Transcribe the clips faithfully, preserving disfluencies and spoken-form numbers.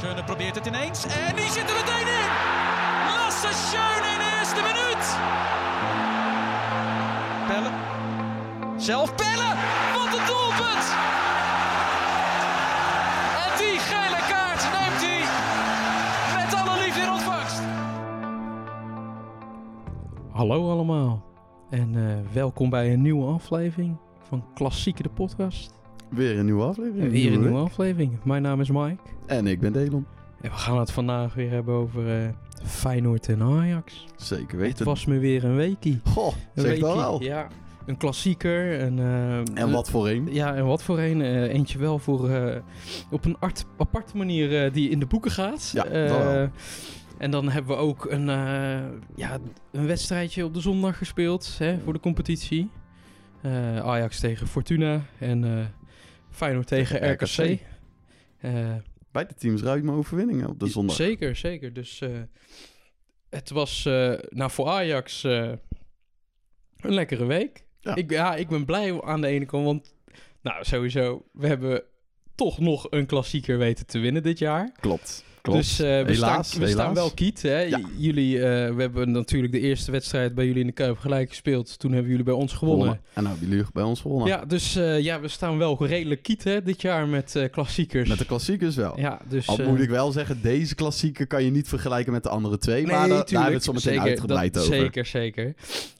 Schöne probeert het ineens en die zit er meteen in! Lasse Schöne in de eerste minuut! Pelle. Zelf Pelle! Wat een doelpunt! En die gele kaart neemt hij met alle liefde in ontvangst. Hallo allemaal en uh, welkom bij een nieuwe aflevering van Klassieke de Podcast. Weer een nieuwe aflevering. Weer een nieuwe aflevering. Mijn naam is Mike. En ik ben Delon. En we gaan het vandaag weer hebben over uh, Feyenoord en Ajax. Zeker weten. Het was me weer een weekie. Goh, zeg dat wel. Ja, een klassieker. Een, uh, en wat voor een. Ja, en wat voor een. Uh, eentje wel voor uh, op een art- aparte manier uh, die in de boeken gaat. Ja, uh, dat wel. En dan hebben we ook een, uh, ja, een wedstrijdje op de zondag gespeeld hè, voor de competitie. Uh, Ajax tegen Fortuna en... Uh, Feyenoord tegen R K C. R K C. Uh, Beide teams ruikt maar overwinningen op de zondag. Zeker, zeker. Dus uh, het was uh, nou voor Ajax uh, een lekkere week. Ja. Ik, ja, ik ben blij aan de ene kant, want nou sowieso, we hebben toch nog een klassieker weten te winnen dit jaar. Klopt. Klopt. Dus uh, we, helaas, staan, we helaas. staan wel kiet. Hè? Ja. J- jullie, uh, we hebben natuurlijk de eerste wedstrijd bij jullie in de Kuip gelijk gespeeld. Toen hebben jullie bij ons gewonnen. gewonnen. En nou hebben jullie bij ons gewonnen. Ja, dus uh, ja, we staan wel redelijk kiet hè, dit jaar met uh, klassiekers. Met de klassiekers wel. Ja, dus, Al uh, moet ik wel zeggen, deze klassieker kan je niet vergelijken met de andere twee. Nee, maar da- daar hebben we het zo meteen uitgebreid over. Zeker, zeker.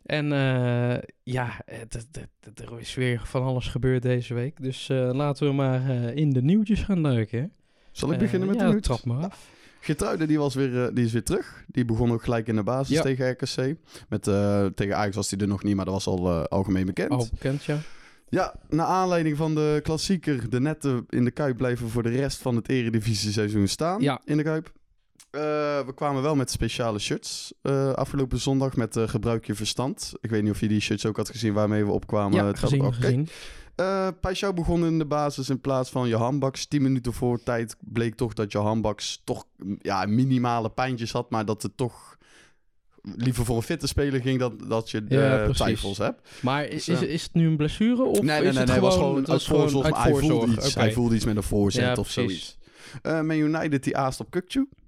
En uh, ja, d- d- d- er is weer van alles gebeurd deze week. Dus uh, laten we maar uh, in de nieuwtjes gaan duiken, hè? Zal ik beginnen met uh, ja, de trap maar af. Ja. Geertruida, die, was weer, uh, die is weer terug. Die begon ook gelijk in de basis ja. tegen R K C. Met, uh, tegen Ajax was hij er nog niet, maar dat was al uh, algemeen bekend. Al bekend, ja. Ja, naar aanleiding van de klassieker. De netten in de Kuip blijven voor de rest van het Eredivisie seizoen staan ja. in de Kuip. Uh, we kwamen wel met speciale shirts uh, afgelopen zondag met uh, gebruik je verstand. Ik weet niet of je die shirts ook had gezien waarmee we opkwamen. Ja, het gezien, had... okay. gezien. Uh, Paixão begon in de basis in plaats van Jahanbakhsh. Tien minuten voor tijd bleek toch dat Jahanbakhsh toch ja, minimale pijntjes had, maar dat het toch liever voor een fitte speler ging dan dat je ja, uh, twijfels hebt. Maar is, dus, uh, is het nu een blessure? Of nee, nee, is nee, het nee, gewoon, was gewoon, het was gewoon voorzorg, uit voorzorg. Hij voelde iets, okay. hij voelde iets met een voorzet ja, of precies. zoiets. Uh, Man United die aast op Kökçü.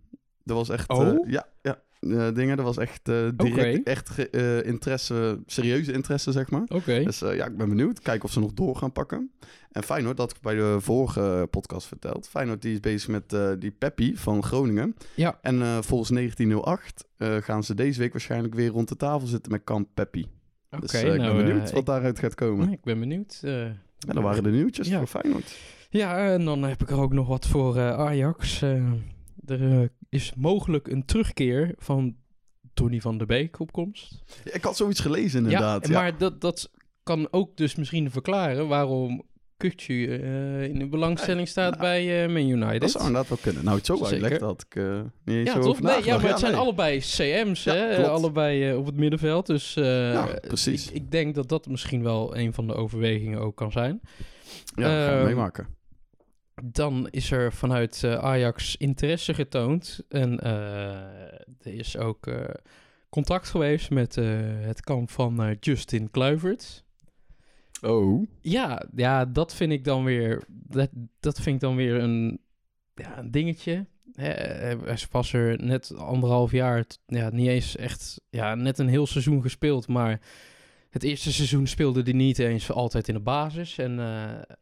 Dat was echt... Oh? Uh, ja, ja. Uh, dingen. Dat was echt uh, direct okay. echt ge- uh, interesse, serieuze interesse, zeg maar. Okay. Dus uh, ja, ik ben benieuwd. Kijken of ze nog door gaan pakken. En Feyenoord, dat had ik bij de vorige podcast verteld. Feyenoord die is bezig met uh, die Peppi van Groningen. Ja. En uh, volgens negentien nul acht uh, gaan ze deze week waarschijnlijk weer rond de tafel zitten met kamp Peppi. Okay, dus uh, ik nou, ben benieuwd uh, wat ik... daaruit gaat komen. Ja, ik ben benieuwd. Uh, en dan maar... waren de nieuwtjes ja. voor Feyenoord. Ja, en dan heb ik er ook nog wat voor uh, Ajax. Uh, er... Uh, is mogelijk een terugkeer van Donny van der Beek opkomst. Ja, ik had zoiets gelezen inderdaad. Ja, maar ja. Dat, dat kan ook dus misschien verklaren waarom Kökçü uh, in de belangstelling nee, staat nou, bij uh, Man United. Dat zou inderdaad wel kunnen. Nou, het zo uitlegt dat ik uh, niet eens ja, zo over nee, ja, maar het ja, zijn nee. allebei C M's, ja, hè? Klopt. Allebei uh, op het middenveld. Dus uh, ja, precies. Ik, ik denk dat dat misschien wel een van de overwegingen ook kan zijn. Ja, uh, gaan we meemaken. Dan is er vanuit uh, Ajax interesse getoond. En uh, er is ook uh, contact geweest met uh, het kamp van uh, Justin Kluivert. Oh. Ja, ja, dat vind ik dan weer... Dat, dat vind ik dan weer een, ja, een dingetje. Hè, hij was er net anderhalf jaar... Ja, niet eens echt... Ja, net een heel seizoen gespeeld, maar... Het eerste seizoen speelde hij niet eens altijd in de basis. En uh,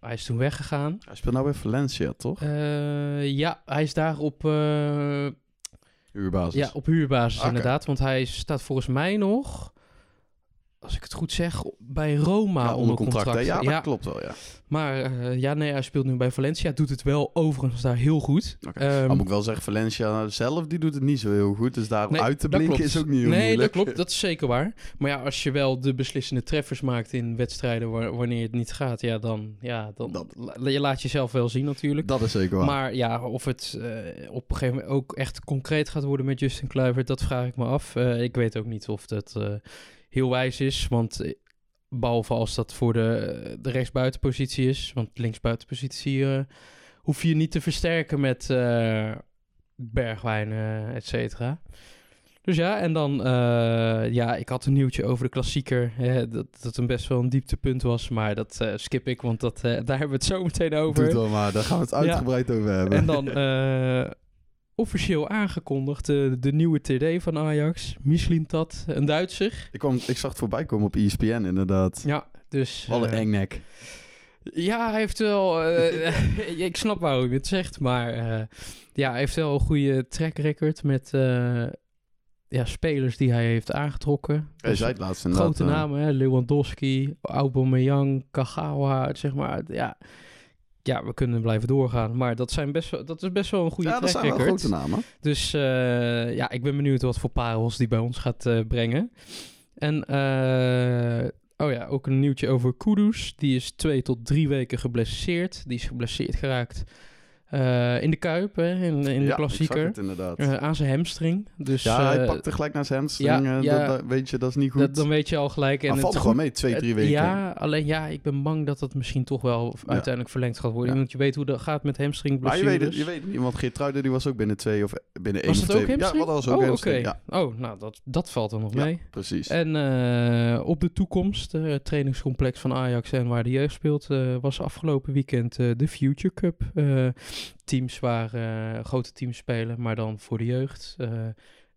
hij is toen weggegaan. Hij speelt nou bij Valencia, toch? Uh, ja, hij is daar op... Uh, huurbasis. Ja, op huurbasis okay. inderdaad. Want hij staat volgens mij nog... Als ik het goed zeg, bij Roma ja, onder contract. contract. Ja, dat ja. klopt wel, ja. Maar uh, ja, nee, hij speelt nu bij Valencia. Doet het wel overigens daar heel goed. Okay. Um, moet ik wel zeggen, Valencia zelf, die doet het niet zo heel goed. Dus daar nee, uit te blinken klopt. is ook niet heel nee, moeilijk. Nee, dat klopt. Dat is zeker waar. Maar ja, als je wel de beslissende treffers maakt in wedstrijden waar, wanneer het niet gaat, ja, dan... Ja, dan dat, la, je laat jezelf wel zien natuurlijk. Dat is zeker waar. Maar ja, of het uh, op een gegeven moment ook echt concreet gaat worden met Justin Kluivert, dat vraag ik me af. Uh, ik weet ook niet of dat... Uh, heel wijs is, want behalve als dat voor de, de rechtsbuitenpositie is, want linksbuitenpositie uh, hoef je niet te versterken met uh, Bergwijn, uh, et cetera. Dus ja, en dan, uh, ja, ik had een nieuwtje over de klassieker, hè, dat dat een best wel een dieptepunt was, maar dat uh, skip ik, want dat, uh, daar hebben we het zo meteen over. Doe het wel maar, daar gaan we het uitgebreid ja. over hebben. En dan... Uh, officieel aangekondigd. De, de nieuwe T D van Ajax. Michelin Tat, een Duitser. Ik, kwam, ik zag het voorbij komen op E S P N inderdaad. Ja, dus... Alle uh, engnek. Ja, hij heeft wel... Uh, ik snap waarom je het zegt, maar... Uh, ja, hij heeft wel een goede track record met... Uh, ja, spelers die hij heeft aangetrokken. Hij dus zei het laatst inderdaad. Grote namen, hè? Lewandowski, Aubameyang, Kagawa, zeg maar. Ja. Ja, we kunnen blijven doorgaan. Maar dat, zijn best wel, dat is best wel een goede ja, track record. Ja, dat zijn grote namen. Dus uh, ja, ik ben benieuwd wat voor parels die bij ons gaat uh, brengen. En uh, oh ja, ook een nieuwtje over Kudus. Die is twee tot drie weken geblesseerd. Die is geblesseerd geraakt... Uh, in de Kuip, hè? in, in ja, de klassieker. Het, inderdaad. Uh, aan zijn hamstring. Dus, ja, uh, hij pakte gelijk naar zijn hamstring. Ja, uh, ja, dat, dat, weet je, dat is niet goed. Dat, dan weet je al gelijk. En maar valt het gewoon mee, twee, drie weken. Ja, alleen ja, ik ben bang dat dat misschien toch wel ja. uiteindelijk verlengd gaat worden. Ja. Want je weet hoe dat gaat met hamstringblessures. Maar je weet het, je weet niet, want Geertruida die was ook binnen twee of binnen één. Was dat ook hamstring? Ja, dat was ook oh, hamstring. Okay. Ja. Oh, nou, dat, dat valt dan nog ja, mee. Precies. En uh, op de toekomst, uh, het trainingscomplex van Ajax en waar de jeugd speelt, uh, was afgelopen weekend uh, de Future Cup. Uh, Teams waar uh, grote teams spelen, maar dan voor de jeugd. Uh,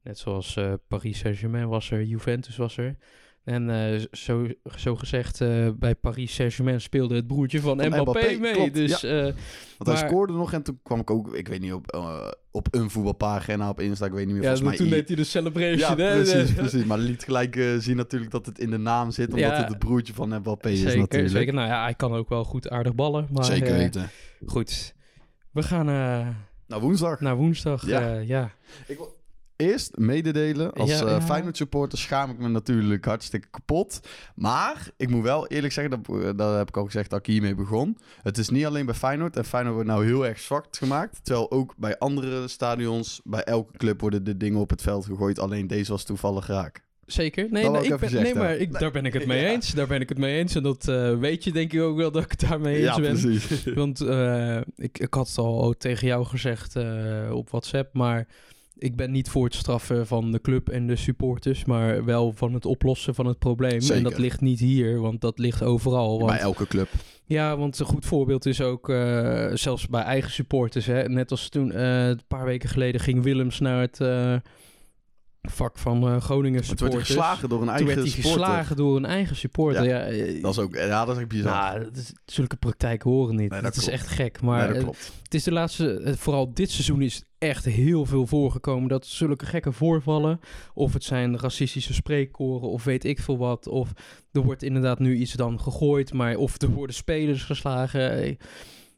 net zoals uh, Paris Saint-Germain was er, Juventus was er. En uh, zo, zo gezegd, uh, bij Paris Saint-Germain speelde het broertje van, van Mbappé, Mbappé mee. Klopt, dus, ja. uh, Want maar... hij scoorde nog en toen kwam ik ook, ik weet niet, op, uh, op een voetbalpagina, op Insta, ik weet niet meer. Ja, volgens mij toen I... deed hij de celebration. Ja, hè? Precies, precies. Maar liet gelijk uh, zien natuurlijk dat het in de naam zit, omdat ja, het het broertje van Mbappé zeker, is natuurlijk. Zeker, nou ja, hij kan ook wel goed aardig ballen. Maar, zeker weten. Uh, goed. We gaan uh, naar woensdag. Naar woensdag, ja. Uh, ja. Ik wil eerst mededelen. Als ja, uh, ja. Feyenoord supporter schaam ik me natuurlijk hartstikke kapot. Maar ik moet wel eerlijk zeggen, dat, dat heb ik al gezegd dat ik hiermee begon. Het is niet alleen bij Feyenoord. En Feyenoord wordt nou heel erg zwak gemaakt. Terwijl ook bij andere stadions, bij elke club worden de dingen op het veld gegooid. Alleen deze was toevallig raak. Zeker. Nee, nee, ik ben, gezegd, nee maar ik, nee. daar ben ik het mee ja. eens. Daar ben ik het mee eens. En dat uh, weet je denk ik ook wel dat ik het daarmee eens ja, ben. Precies. Want uh, ik, ik had het al tegen jou gezegd uh, op WhatsApp, maar ik ben niet voor het straffen van de club en de supporters, maar wel van het oplossen van het probleem. Zeker. En dat ligt niet hier, want dat ligt overal. Want, bij elke club. Ja, want een goed voorbeeld is ook, uh, zelfs bij eigen supporters, hè, net als toen uh, een paar weken geleden ging Willems naar het... Uh, vak van uh, Groningen supporters. Toen werd hij geslagen door een eigen supporter. Toen werd hij supporter. geslagen door een eigen supporter. Ja, ja, uh, dat is ook, ja, dat is echt bizar. Nou, dat is, zulke praktijken horen niet. Nee, dat, dat is echt gek. Maar nee, uh, het is de laatste, uh, vooral dit seizoen is echt heel veel voorgekomen dat zulke gekke voorvallen, of het zijn racistische spreekkoren, of weet ik veel wat, of er wordt inderdaad nu iets dan gegooid, maar of er worden spelers geslagen, uh,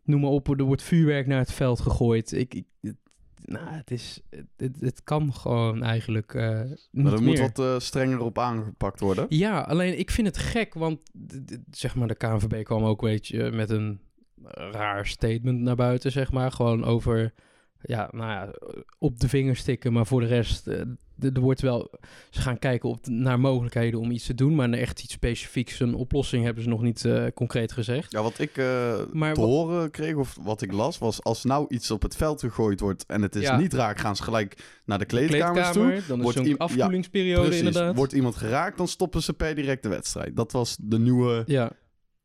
noem maar op, er wordt vuurwerk naar het veld gegooid. Ik, ik Nou, het, is, het, het kan gewoon eigenlijk uh, niet maar er meer. Moet wat uh, strenger op aangepakt worden. Ja, alleen ik vind het gek, want d- d- zeg maar de K N V B kwam ook weet je, met een raar statement naar buiten, zeg maar. Gewoon over, ja, nou ja, op de vingers tikken, maar voor de rest, uh, d- er wordt wel... Ze gaan kijken op, naar mogelijkheden om iets te doen, maar echt iets specifieks, een oplossing hebben ze nog niet uh, concreet gezegd. Ja, wat ik uh, te horen kreeg, of wat ik las, was als nou iets op het veld gegooid wordt en het is ja. niet raak, gaan ze gelijk naar de kleedkamers de kleedkamer, toe. Dan wordt is zo'n i- afkoelingsperiode ja, inderdaad. Wordt iemand geraakt, dan stoppen ze per direct de wedstrijd. Dat was de nieuwe... Ja.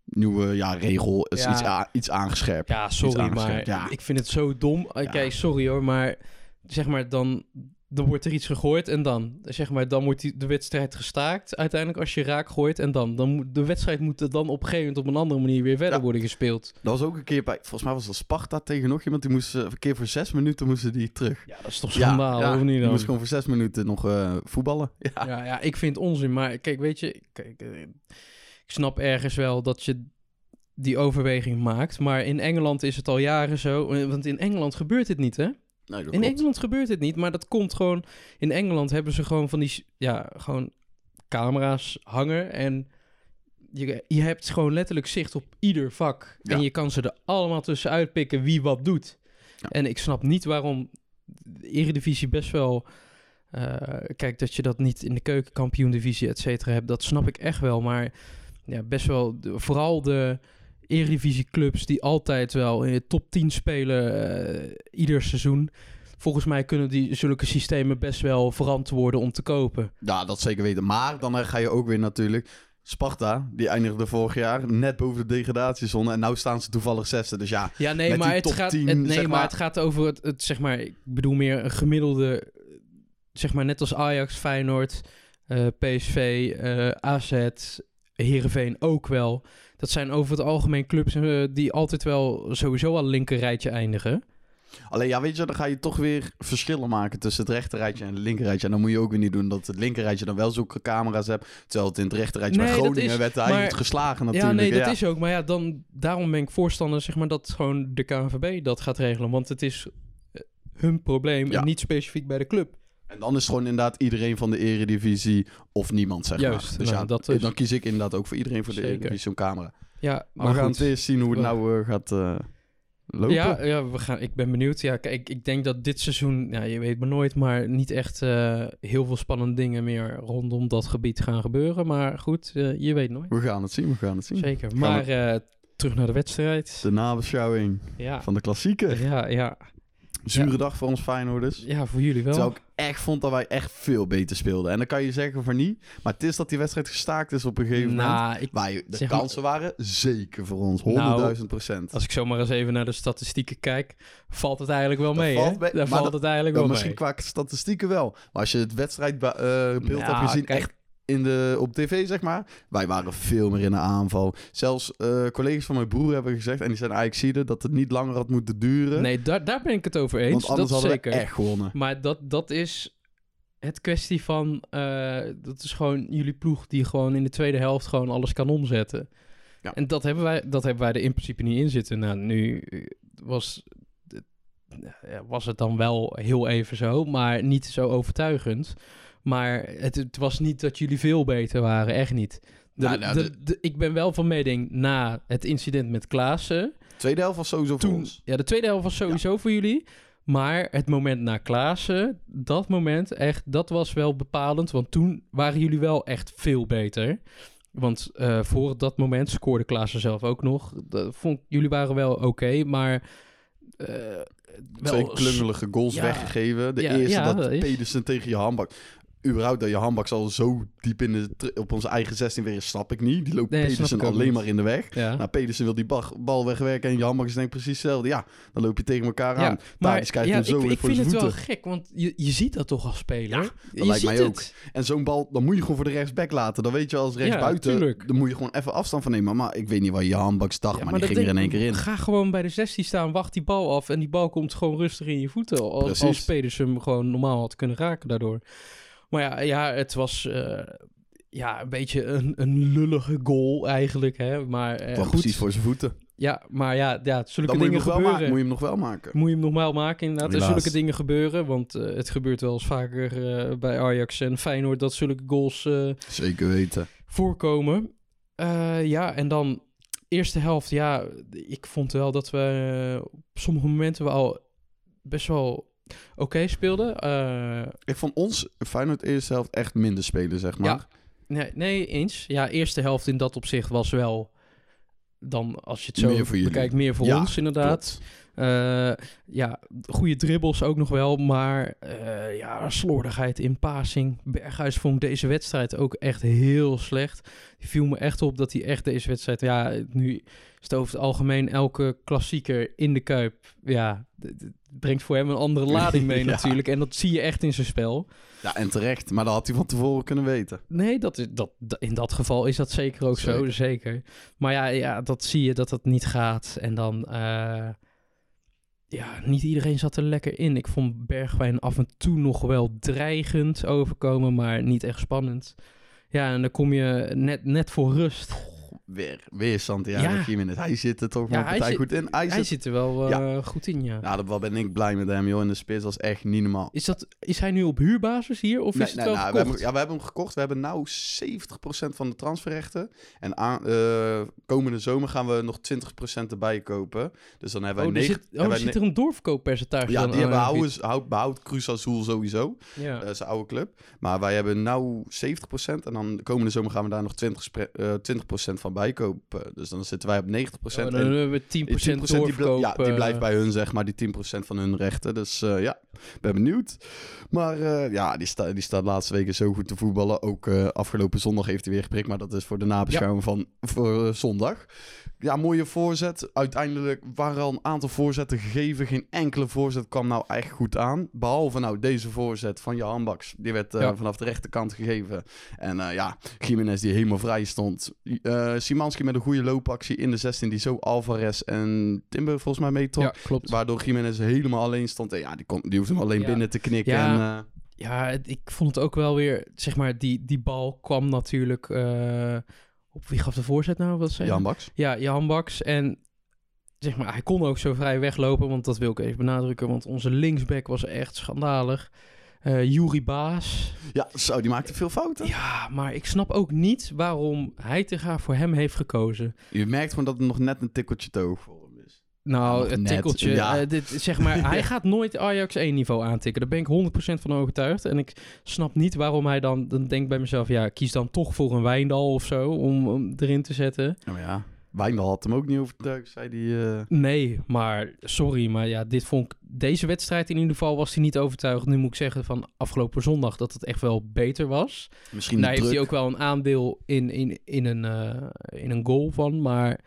Nieuwe ja, regel is ja. Iets, a- iets aangescherpt. Ja, sorry, aangescherpt. maar ja. ik vind het zo dom. Oké, okay, ja. sorry hoor, maar zeg maar dan, dan wordt er iets gegooid en dan, zeg maar, dan wordt die, de wedstrijd gestaakt. Uiteindelijk als je raak gooit en dan, dan moet de wedstrijd moet dan op een gegeven moment op een andere manier weer verder ja. worden gespeeld. Dat was ook een keer bij, volgens mij was dat Sparta tegen nog iemand, die moest een keer voor zes minuten moesten die terug. Ja, dat is toch schandaal, ja, ja, of niet dan? Die moest gewoon voor zes minuten nog uh, voetballen. Ja. Ja, ja, ik vind het onzin, maar kijk, weet je, kijk... Uh, Ik snap ergens wel dat je die overweging maakt. Maar in Engeland is het al jaren zo. Want in Engeland gebeurt dit niet, hè? Nee, in klopt. Engeland gebeurt dit niet, maar dat komt gewoon... In Engeland hebben ze gewoon van die... Ja, gewoon camera's hangen. En je, je hebt gewoon letterlijk zicht op ieder vak. Ja. En je kan ze er allemaal tussen uitpikken wie wat doet. Ja. En ik snap niet waarom de Eredivisie best wel... Uh, kijk, dat je dat niet in de keukenkampioen-divisie, et cetera, hebt. Dat snap ik echt wel, maar... Ja, best wel, de, vooral de Eredivisie clubs die altijd wel in de top tien spelen uh, ieder seizoen. Volgens mij kunnen die zulke systemen best wel verantwoorden om te kopen. Ja, dat zeker weten. Maar dan ga je ook weer natuurlijk... Sparta, die eindigde vorig jaar net boven de degradatiezone. En nu staan ze toevallig zesde. Dus ja, ja nee, met maar die top het gaat, tien, het, nee, zeg maar, maar het gaat over het, het, zeg maar, ik bedoel meer een gemiddelde, zeg maar net als Ajax, Feyenoord, uh, P S V, uh, A Z, Heerenveen ook wel. Dat zijn over het algemeen clubs uh, die altijd wel sowieso al linker rijtje eindigen. Alleen ja, weet je, dan ga je toch weer verschillen maken tussen het rechterrijtje en het linkerrijtje. En dan moet je ook weer niet doen dat het linkerrijtje dan wel zulke camera's hebt. Terwijl het in het rechterrijtje nee, bij Groningen is, werd hij niet geslagen natuurlijk. Ja, nee, ja. dat is ook. Maar ja, dan, daarom ben ik voorstander zeg maar, dat gewoon de K N V B dat gaat regelen. Want het is hun probleem ja. en niet specifiek bij de club. En dan is het gewoon inderdaad iedereen van de Eredivisie of niemand, zeg Juist, maar. Dus nou, ja, dat is... dan kies ik inderdaad ook voor iedereen voor de Zeker. Eredivisie zo'n camera. Ja, maar we gaan het eerst zien hoe het nou uh, gaat... Uh... Lopen. Ja, ja we gaan, ik ben benieuwd. Ja, kijk, ik denk dat dit seizoen, ja, je weet maar nooit, maar niet echt uh, heel veel spannende dingen meer rondom dat gebied gaan gebeuren. Maar goed, uh, je weet nooit. We gaan het zien, we gaan het zien. Zeker, gaan maar we... uh, terug naar de wedstrijd. De nabeschouwing ja. van de klassieker. Ja, ja. Zure ja. dag voor ons Feyenoorders. Ja, voor jullie wel. Terwijl ik echt vond dat wij echt veel beter speelden. En dan kan je zeggen van niet. Maar het is dat die wedstrijd gestaakt is op een gegeven nou, moment. Ik, wij, de kansen maar, waren zeker voor ons. honderdduizend procent. Nou, als ik zomaar eens even naar de statistieken kijk, valt het eigenlijk wel mee. Valt, hè? Daar valt dat, het eigenlijk wel misschien mee. Misschien qua statistieken wel. Maar als je het wedstrijdbeeld uh, ja, hebt gezien, kijk, echt... In de, op tv, zeg maar. Wij waren veel meer in de aanval. Zelfs uh, collega's van mijn broer hebben gezegd... en die zijn Ajaxiden dat het niet langer had moeten duren. Nee, daar, daar ben ik het over eens. Want anders dat hadden zeker. we echt gewonnen. Maar dat, dat is het kwestie van... Uh, dat is gewoon jullie ploeg die gewoon in de tweede helft... gewoon alles kan omzetten. Ja. En dat hebben, wij, dat hebben wij er in principe niet in zitten. Nou, nu was, was het dan wel heel even zo... maar niet zo overtuigend... Maar het, het was niet dat jullie veel beter waren, echt niet. De, nou, nou, de, de, de, ik ben wel van mening na het incident met Klaassen. De tweede helft was sowieso toen, voor ons. Ja, de tweede helft was sowieso ja. voor jullie. Maar het moment na Klaassen, dat moment echt, dat was wel bepalend. Want toen waren jullie wel echt veel beter. Want uh, voor dat moment scoorde Klaassen zelf ook nog. Dat vond, jullie waren wel oké, okay, maar... Uh, Twee klungelige goals ja, weggegeven. De ja, eerste ja, dat Pedersen is... tegen Jahanbakhsh... überhaupt dat Jahanbakhsh al zo diep in de op onze eigen zestien weer is, snap ik niet. Die loopt nee, Pedersen alleen maar in de weg. Ja. Nou, Pedersen wil die bal wegwerken en Jahanbakhsh denkt precies hetzelfde. Ja, dan loop je tegen elkaar aan. Ja, maar Tadic kijkt ja, hem zo ik, ik voor vind het voeten. Wel gek, want je, je ziet dat toch als speler? Ja, dat je lijkt ziet mij ook. Het. En zo'n bal, dan moet je gewoon voor de rechtsback laten. Dan weet je als rechtsbuiten, ja, dan moet je gewoon even afstand van nemen. Maar ik weet niet waar Jahanbakhsh dacht, ja, maar, maar die ging denk, er in één keer in. Ga gewoon bij de zestien staan, wacht die bal af en die bal komt gewoon rustig in je voeten. Als, als Pedersen hem gewoon normaal had kunnen raken daardoor. Maar ja, ja, het was uh, ja, een beetje een, een lullige goal eigenlijk. Hè? Maar, uh, goed. Precies voor zijn voeten. Ja, maar ja, ja zulke dingen gebeuren. Wel maken, moet je hem nog wel maken. Moet je hem nog wel maken, inderdaad. Helaas. Er zulke dingen gebeuren, want uh, het gebeurt wel eens vaker uh, bij Ajax en Feyenoord dat zulke goals uh, zeker weten. Voorkomen. Uh, ja, en dan eerste helft. Ja, ik vond wel dat we uh, op sommige momenten we al best wel... Oké, okay, speelde. Uh... Ik vond ons Feyenoord eerste helft echt minder spelen, zeg maar. Ja. Nee, nee, eens. Ja, eerste helft in dat opzicht was wel... Dan, als je het zo meer bekijkt, meer voor ja, ons inderdaad. Uh, ja, goede dribbels ook nog wel. Maar uh, ja, slordigheid in passing. Berghuis vond deze wedstrijd ook echt heel slecht. Die viel me echt op dat hij echt deze wedstrijd... Ja, nu is het over het algemeen elke klassieker in de Kuip. Ja, het brengt voor hem een andere lading mee ja. natuurlijk. En dat zie je echt in zijn spel. Ja, en terecht. Maar dat had hij van tevoren kunnen weten. Nee, dat is, dat, in dat geval is dat zeker ook zeker. zo. Zeker. Maar ja, ja, dat zie je dat dat niet gaat. En dan... Uh, Ja, niet iedereen zat er lekker in. Ik vond Bergwijn af en toe nog wel dreigend overkomen, maar niet echt spannend. Ja, en dan kom je net, net voor rust. Oh, weer, weer Santiago ja. Giménez. Hij zit er toch ja, maar partij zit, goed in. Hij, hij zit... zit er wel uh, ja. goed in, ja. Nou, daar ben ik blij met hem, joh. En de spits was echt niet normaal. Is, dat, is hij nu op huurbasis hier, of nee, is het nee, wel nou, we hebben, ja, we hebben hem gekocht. We hebben nou zeventig procent van de transferrechten. En aan, uh, komende zomer gaan we nog twintig procent erbij kopen. Dus dan hebben wij... Oh, er negen, zit, oh, hebben zit er een doorverkooppercentage ja, dan die hebben we houden, behoud Cruz Azul sowieso. Ja. Dat is een oude club. Maar wij hebben nou zeventig procent. En dan komende zomer gaan we daar nog twintig procent, uh, twintig procent van bijkopen. Dus dan zitten wij op negentig procent. Ja, dan hebben we tien procent, tien procent doorverkoop. Die, ja, die blijft bij hun, zeg maar, die tien procent van hun rechten. Dus uh, ja, ben benieuwd. Maar uh, ja, die, sta, die staat de laatste weken zo goed te voetballen. Ook uh, afgelopen zondag heeft hij weer geprikt. Maar dat is voor de nabeschouwing ja. van voor, uh, zondag. Ja, mooie voorzet. Uiteindelijk waren al een aantal voorzetten gegeven. Geen enkele voorzet kwam nou echt goed aan. Behalve nou deze voorzet van Jahanbakhsh. Die werd uh, ja. vanaf de rechterkant gegeven. En uh, ja, Giménez die helemaal vrij stond. Uh, Szymański met een goede loopactie in de zestien. Die zo Alvarez en Timber volgens mij meetrok. Ja, klopt. Waardoor Giménez helemaal alleen stond. En ja, die, kon, die hoefde hem alleen ja. binnen te knikken. Ja. En, uh, ja, ik vond het ook wel weer... Zeg maar, die, die bal kwam natuurlijk... Uh, op wie gaf de voorzet nou? Wat zei Jahanbakhsh. Ja, Jahanbakhsh. En zeg maar, hij kon ook zo vrij weglopen. Want dat wil ik even benadrukken. Want onze linksback was echt schandalig. Uh, Yuri Baas. Ja, zo, die maakte veel fouten. Ja, maar ik snap ook niet waarom Heitinga voor hem heeft gekozen. Je merkt gewoon dat het nog net een tikkeltje te hoog voor hem is. Nou, het tikkeltje. Ja. Uh, dit, zeg maar, ja. Hij gaat nooit Ajax één niveau aantikken. Daar ben ik honderd procent van overtuigd. En ik snap niet waarom hij dan... Dan denk ik bij mezelf, ja, kies dan toch voor een Wijndal of zo... om, om erin te zetten. Oh ja. Wijndal had hem ook niet overtuigd, zei hij. Uh... Nee, maar sorry, maar ja, dit vond ik, deze wedstrijd in ieder geval was hij niet overtuigd. Nu moet ik zeggen van afgelopen zondag dat het echt wel beter was. Misschien daar heeft hij ook wel een aandeel in, in, in, een, uh, in een goal van, maar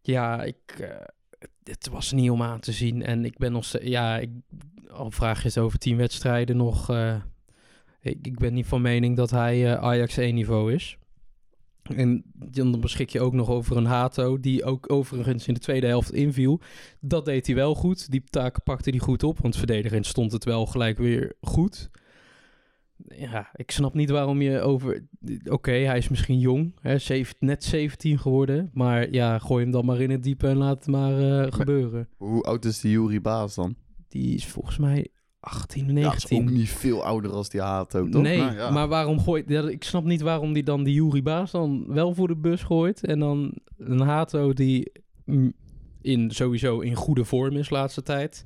ja, ik, uh, het was niet om aan te zien. En ik ben nog steeds, ja, ik, al vraag je het over tien wedstrijden nog. Uh, ik, ik ben niet van mening dat hij uh, Ajax één niveau is. En dan beschik je ook nog over een Hato... die ook overigens in de tweede helft inviel. Dat deed hij wel goed. Die taken pakte hij goed op... want verdedigend stond het wel gelijk weer goed. Ja, ik snap niet waarom je over... Oké, okay, hij is misschien jong. Hè, net zeventien geworden. Maar ja, gooi hem dan maar in het diepe... en laat het maar uh, gebeuren. Maar hoe oud is die Yuri Baas dan? Die is volgens mij... achttien, negentien. Ja, is ook niet veel ouder als die Hato, toch? Nee, nou, ja. maar waarom gooit... Ja, ik snap niet waarom die dan die Yuri Baas dan wel voor de bus gooit... en dan een Hato die in, sowieso in goede vorm is laatste tijd...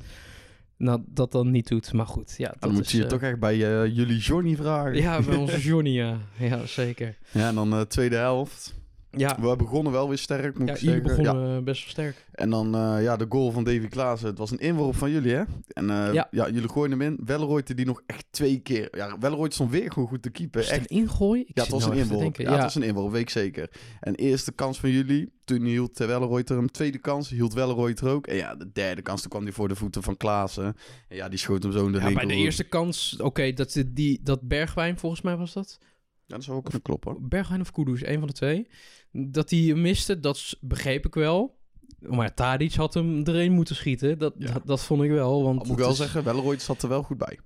Nou, dat dan niet doet, maar goed. Ja, dat dan moet je je uh, toch echt bij uh, jullie Johnny vragen. Ja, bij onze Johnny, ja. Ja, zeker. Ja, en dan de uh, tweede helft... Ja. We begonnen wel weer sterk, moet ja, ik zeggen. Ja, jullie begonnen ja. best wel sterk. En dan uh, ja, de goal van Davy Klaassen. Het was een inworp van jullie, hè? En uh, ja. ja, jullie gooiden hem in. Wellenreuther die nog echt twee keer... Ja, Wellenreuther stond weer gewoon goed te keepen. Was echt het een ingooi? Ik ja, het was een inworp. Ja, ja, het was een inworp, weet ik zeker. En eerste kans van jullie... Toen hield Wellenreuther hem. Tweede kans hield Wellenreuther ook. En ja, de derde kans, toen kwam hij voor de voeten van Klaassen. En ja, die schoot hem zo in de ja, winkel. Bij de eerste kans... Oké, okay, dat, dat Bergwijn, volgens mij was dat... Ja, dat zou ook kunnen kloppen. Bergwijn of Kudus, één van de twee. Dat hij miste, dat begreep ik wel. Maar Tadic had hem erin moeten schieten. Dat, ja. dat, dat vond ik wel. Want moet ik wel is... zeggen, Wellenreuther zat er wel goed bij.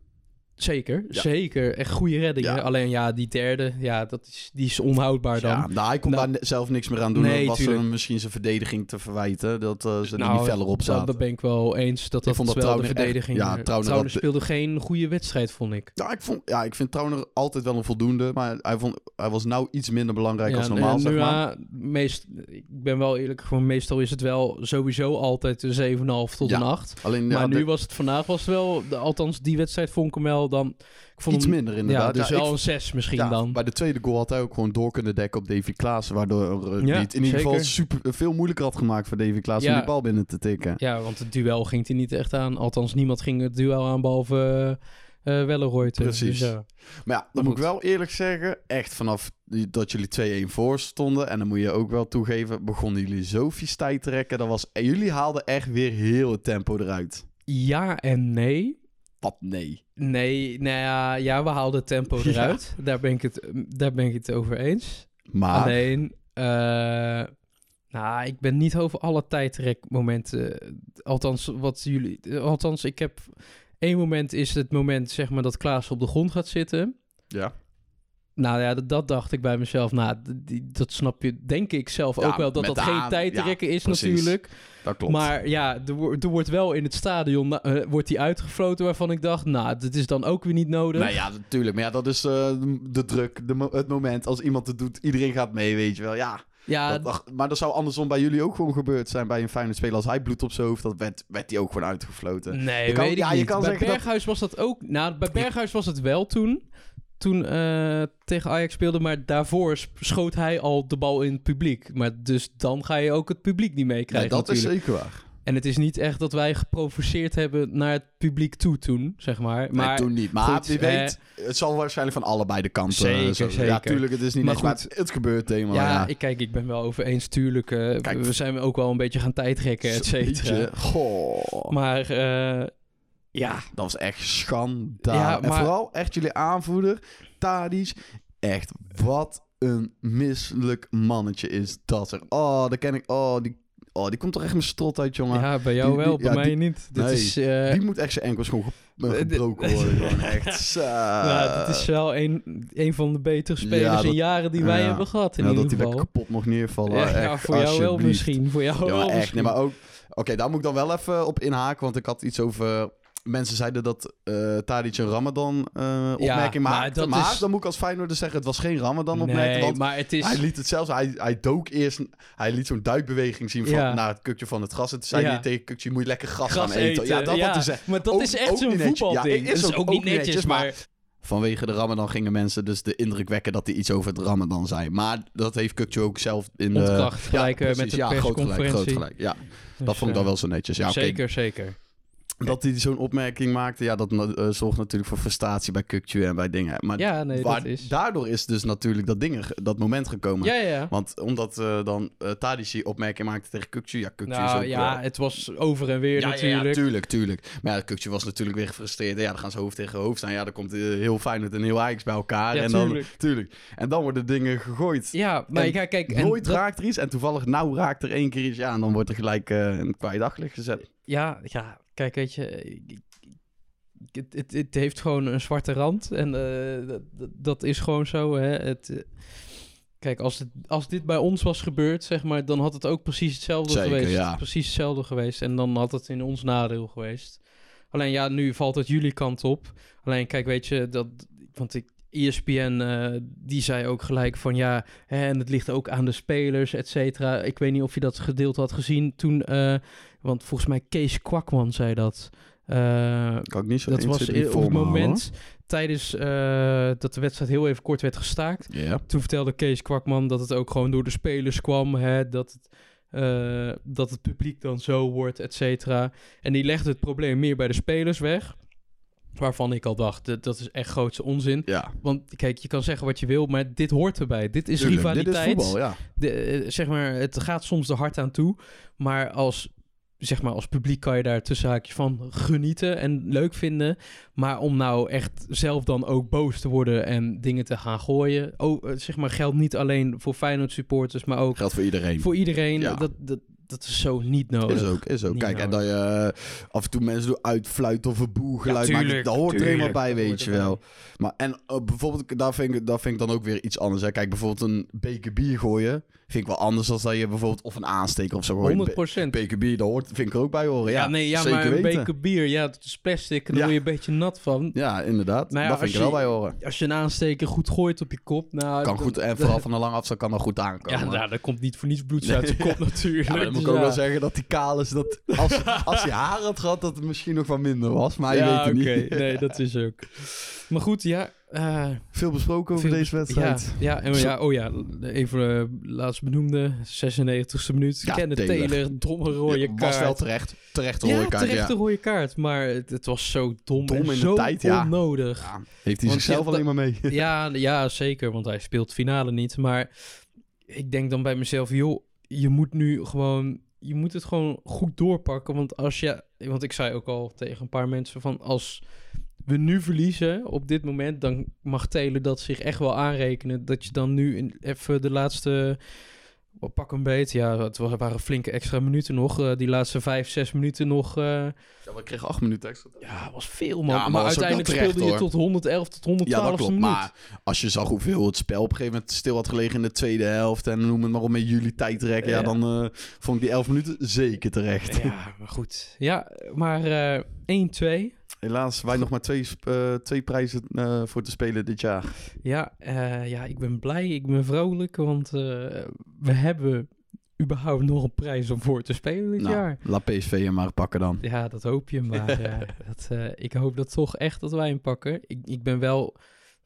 Zeker, ja. zeker. Echt goede reddingen. Ja. Alleen ja, die derde, ja, dat is, die is onhoudbaar dan. Ja, nou, hij kon nou, daar zelf niks meer aan doen. Nee, was er misschien zijn verdediging te verwijten. Dat uh, ze nou, er niet feller op zaten. Dat ben ik wel eens. Dat ik dat, vond dat wel Trauner de verdediging... Echt, ja, Trauner, Trauner speelde de... geen goede wedstrijd, vond ik. Ja, ik, vond, ja, ik vind Trauner altijd wel een voldoende. Maar hij, vond, hij was nou iets minder belangrijk ja, als normaal, en, zeg nu, maar. Meest, ik ben wel eerlijk, gewoon meestal is het wel sowieso altijd een zeven komma vijf tot ja, een acht. Alleen, ja, maar nu de... was het vandaag was het wel... De, althans, die wedstrijd vond ik hem wel... Dan, ik vond iets hem, minder inderdaad. Ja, dus wel ja, een zes misschien ja, dan. Bij de tweede goal had hij ook gewoon door kunnen dekken op Davy Klaassen. Waardoor uh, ja, hij het in ieder geval super, veel moeilijker had gemaakt voor Davy Klaassen ja. om die bal binnen te tikken. Ja, want het duel ging hij niet echt aan. Althans, niemand ging het duel aan behalve... Uh, Uh, Wellenreuther. Precies. Dus ja. Maar ja, dan moet ik wel eerlijk zeggen... echt vanaf dat jullie twee-één voor stonden... en dan moet je ook wel toegeven... begonnen jullie zo vies tijd te rekken. Dat was, en jullie haalden echt weer heel het tempo eruit. Ja en nee... Wat nee? Nee, nou ja, ja we haalden tempo eruit. Ja. Daar, ben ik het, daar ben ik het over eens. Maar... Alleen, uh, nou, ik ben niet over alle tijdrekmomenten. Althans, wat jullie... Althans, ik heb... Eén moment is het moment, zeg maar, dat Klaas op de grond gaat zitten. Ja. Nou ja, dat, dat dacht ik bij mezelf. Nou, die, dat snap je, denk ik zelf ja, ook wel, dat dat de, geen tijdrekken ja, is precies. natuurlijk. Dat klopt. Maar ja, er, er wordt wel in het stadion, na, uh, wordt die uitgefloten waarvan ik dacht, nou, dat is dan ook weer niet nodig. Nou ja, natuurlijk. Maar ja, dat is uh, de druk, de, het moment. Als iemand het doet, iedereen gaat mee, weet je wel. Ja. Ja, dat, maar dat zou andersom bij jullie ook gewoon gebeurd zijn. Bij een Feyenoord speler als hij bloed op zijn hoofd... dat werd, werd die ook gewoon uitgefloten. Nee, je kan, weet ja, je niet. Kan bij Berghuis dat... was dat ook... Nou, bij Berghuis was het wel toen... toen uh, tegen Ajax speelde, maar daarvoor schoot hij al de bal in het publiek. Maar dus dan ga je ook het publiek niet meekrijgen. Nee, dat natuurlijk. Is zeker waar. En het is niet echt dat wij geprovoceerd hebben naar het publiek toe toen, zeg maar. Maar nee, toen niet. Maar goed, wie weet, uh, het zal waarschijnlijk van allebei de kanten. Zeker, zo. zeker. Ja, tuurlijk, het is niet maar net, goed, maar het gebeurt tegen. Ja, ja. Ik, kijk, ik ben wel over eens, tuurlijk. Uh, kijk, we zijn ook wel een beetje gaan tijdrekken, et cetera. Goh. Maar... Uh, ja, dat was echt schandaal. Ja, maar... En vooral echt jullie aanvoerder, Tadic. Echt, wat een misselijk mannetje is dat er. Oh, daar ken ik... Oh, die... Oh, die komt toch echt mijn strot uit, jongen. Ja, bij jou die, wel, die, bij ja, mij die, niet. Dit nee, is, uh... die moet echt zijn enkels gewoon gebroken worden. Gewoon echt. Uh... Nou, dat is wel een, een van de betere spelers ja, dat, in jaren die wij ja, hebben gehad. In ja, ieder dat geval. Die weg kapot mocht neervallen. Ja, echt, ja, voor jou wel misschien. Voor jou ja, wel echt. Misschien. Nee, maar ook. Oké, okay, daar moet ik dan wel even op inhaken, want ik had iets over. Mensen zeiden dat uh, Tadic een Ramadan-opmerking uh, ja, maakte. Maar, maar is... dan moet ik als Feyenoorder zeggen... het was geen Ramadan-opmerking. Nee, want maar het is... hij liet het zelfs... Hij, hij dook eerst... Hij liet zo'n duikbeweging zien van, ja. naar het kukje van het gras. En toen zei hij ja. tegen Kökçü... je moet lekker gras, gras gaan eten. eten. Ja, dat ja. Wat te maar dat ook, is echt zo'n voetbalding. Ja, is dat is ook, ook niet netjes, netjes maar... maar... Vanwege de Ramadan gingen mensen dus de indruk wekken dat hij iets over het Ramadan zei. Maar dat heeft Kökçü ook zelf in de... Ontkracht gelijk ja, met precies, de ja, groot gelijk, groot gelijk. Ja, dus, dat vond ik dan wel zo netjes. Ja, zeker, zeker. Okay. Dat hij zo'n opmerking maakte, ja, dat uh, zorgt natuurlijk voor frustratie bij Kökçü en bij dingen. Maar ja, nee, waar, dat is. Daardoor is dus natuurlijk dat, ding, dat moment gekomen. Ja, ja. Want omdat uh, dan uh, Tadic die opmerking maakte tegen Kökçü, ja, Kökçü nou, is ook... ja, uh, het was over en weer ja, natuurlijk. Ja, ja, tuurlijk, tuurlijk. Maar ja, Kökçü was natuurlijk weer gefrustreerd. Ja, dan gaan ze hoofd tegen hoofd staan. Ja, dan komt uh, heel Feyenoord en heel Ajax bij elkaar. Ja, en tuurlijk. Dan, tuurlijk. En dan worden dingen gegooid. Ja, maar en ja, kijk... En nooit dat... raakt er iets en toevallig nou raakt er één keer iets. Ja, en dan wordt er gelijk uh, een kwaai daglicht gezet. Ja, ja. Kijk, weet je, het, het, het heeft gewoon een zwarte rand en uh, dat, dat is gewoon zo. Hè? Het, uh, kijk, als, het, als dit bij ons was gebeurd, zeg maar, dan had het ook precies hetzelfde Zeker, geweest. Ja. Precies hetzelfde geweest en dan had het in ons nadeel geweest. Alleen ja, nu valt het jullie kant op. Alleen kijk, weet je, dat, want ik... E S P N, uh, die zei ook gelijk van ja, hè, en het ligt ook aan de spelers, et cetera. Ik weet niet of je dat gedeelte had gezien toen, uh, want volgens mij Kees Kwakman zei dat. Uh, kan ik niet zo dat was in, op het moment hoor. Tijdens uh, dat de wedstrijd heel even kort werd gestaakt. Yeah. Toen vertelde Kees Kwakman dat het ook gewoon door de spelers kwam, hè, dat het... Uh, dat het publiek dan zo wordt, et cetera. En die legde het probleem meer bij de spelers weg. Waarvan ik al dacht, dat, dat is echt grootse onzin. Ja. Want kijk, je kan zeggen wat je wil, maar dit hoort erbij. Dit is Tuurlijk, rivaliteit. Dit is voetbal, ja. De, zeg maar, het gaat soms de hart aan toe. Maar als, zeg maar, als publiek kan je daar tussen haakjes van genieten en leuk vinden. Maar om nou echt zelf dan ook boos te worden en dingen te gaan gooien. Oh, zeg maar, geldt niet alleen voor Feyenoord supporters, maar ook... Geldt voor iedereen. Voor iedereen, ja. dat... dat Dat is zo niet nodig. Is ook, is ook. Niet Kijk, nodig. En dat je uh, af en toe mensen door uitfluiten of een boegeluid ja, maakt. Dat hoort tuurlijk, er helemaal bij, weet je wel. Maar en uh, bijvoorbeeld, daar vind, ik, daar vind ik dan ook weer iets anders. Hè. Kijk, bijvoorbeeld een beker bier gooien vind ik wel anders dan dat je bijvoorbeeld of een aansteker of zo gooit. honderd procent. Be- beker bier, dat hoort, vind ik er ook bij horen. Ja, ja, nee, ja maar een beker bier, ja, dat is plastic. Daar ja. word je een beetje nat van. Ja, inderdaad. Nou ja, dat vind ik er wel bij horen. Als je een aansteker goed gooit op je kop. Nou, kan dat, goed, en vooral van een lange afstand kan dat goed aankomen. Ja, nou, daar komt niet voor niets bloed uit je kop natuurlijk. Ik moet ook ja. wel zeggen dat die Kalis, dat als, als hij haar had gehad, dat het misschien nog wat minder was. Maar je ja, weet het okay. niet. Nee, dat is ook. Maar goed, ja. Uh, veel besproken over veel, deze wedstrijd. Ja, ja, en ja, oh ja, even uh, laatst benoemde, zesennegentigste minuut. Ja, Kenneth Taylor, domme rode kaart. Was wel terecht. Terecht rode ja, kaart, terecht ja. de rode kaart. Maar het, het was zo dom, dom en in zo de tijd, onnodig. Ja. Ja, heeft hij want zichzelf ja, alleen maar mee. Ja, ja, zeker, want hij speelt finale niet. Maar ik denk dan bij mezelf, joh, je moet nu gewoon... Je moet het gewoon goed doorpakken. Want als je... Want ik zei ook al tegen een paar mensen van... Als we nu verliezen op dit moment... Dan mag Taylor dat zich echt wel aanrekenen. Dat je dan nu in, even de laatste... Oh, pak een beet. Ja, het waren flinke extra minuten nog. Uh, die laatste vijf, zes minuten nog. Uh... Ja, we kregen acht minuten extra. Ja, dat was veel, man. Ja, maar, maar uiteindelijk terecht, speelde hoor. Je tot honderd elf, tot honderdtwaalf ja, dat klopt. Minuut. Maar als je zag hoeveel het spel op een gegeven moment stil had gelegen in de tweede helft... en noem het maar om met jullie tijd trekken... Ja, ja dan uh, vond ik die elf minuten zeker terecht. Ja, maar goed. Ja, maar uh, één twee... Helaas, wij nog maar twee, uh, twee prijzen uh, voor te spelen dit jaar. Ja, uh, ja, ik ben blij, ik ben vrolijk, want uh, we hebben überhaupt nog een prijs om voor te spelen dit nou, jaar. Laat P S V hem maar pakken dan. Ja, dat hoop je, maar uh, dat, uh, ik hoop dat toch echt dat wij hem pakken. Ik, ik ben wel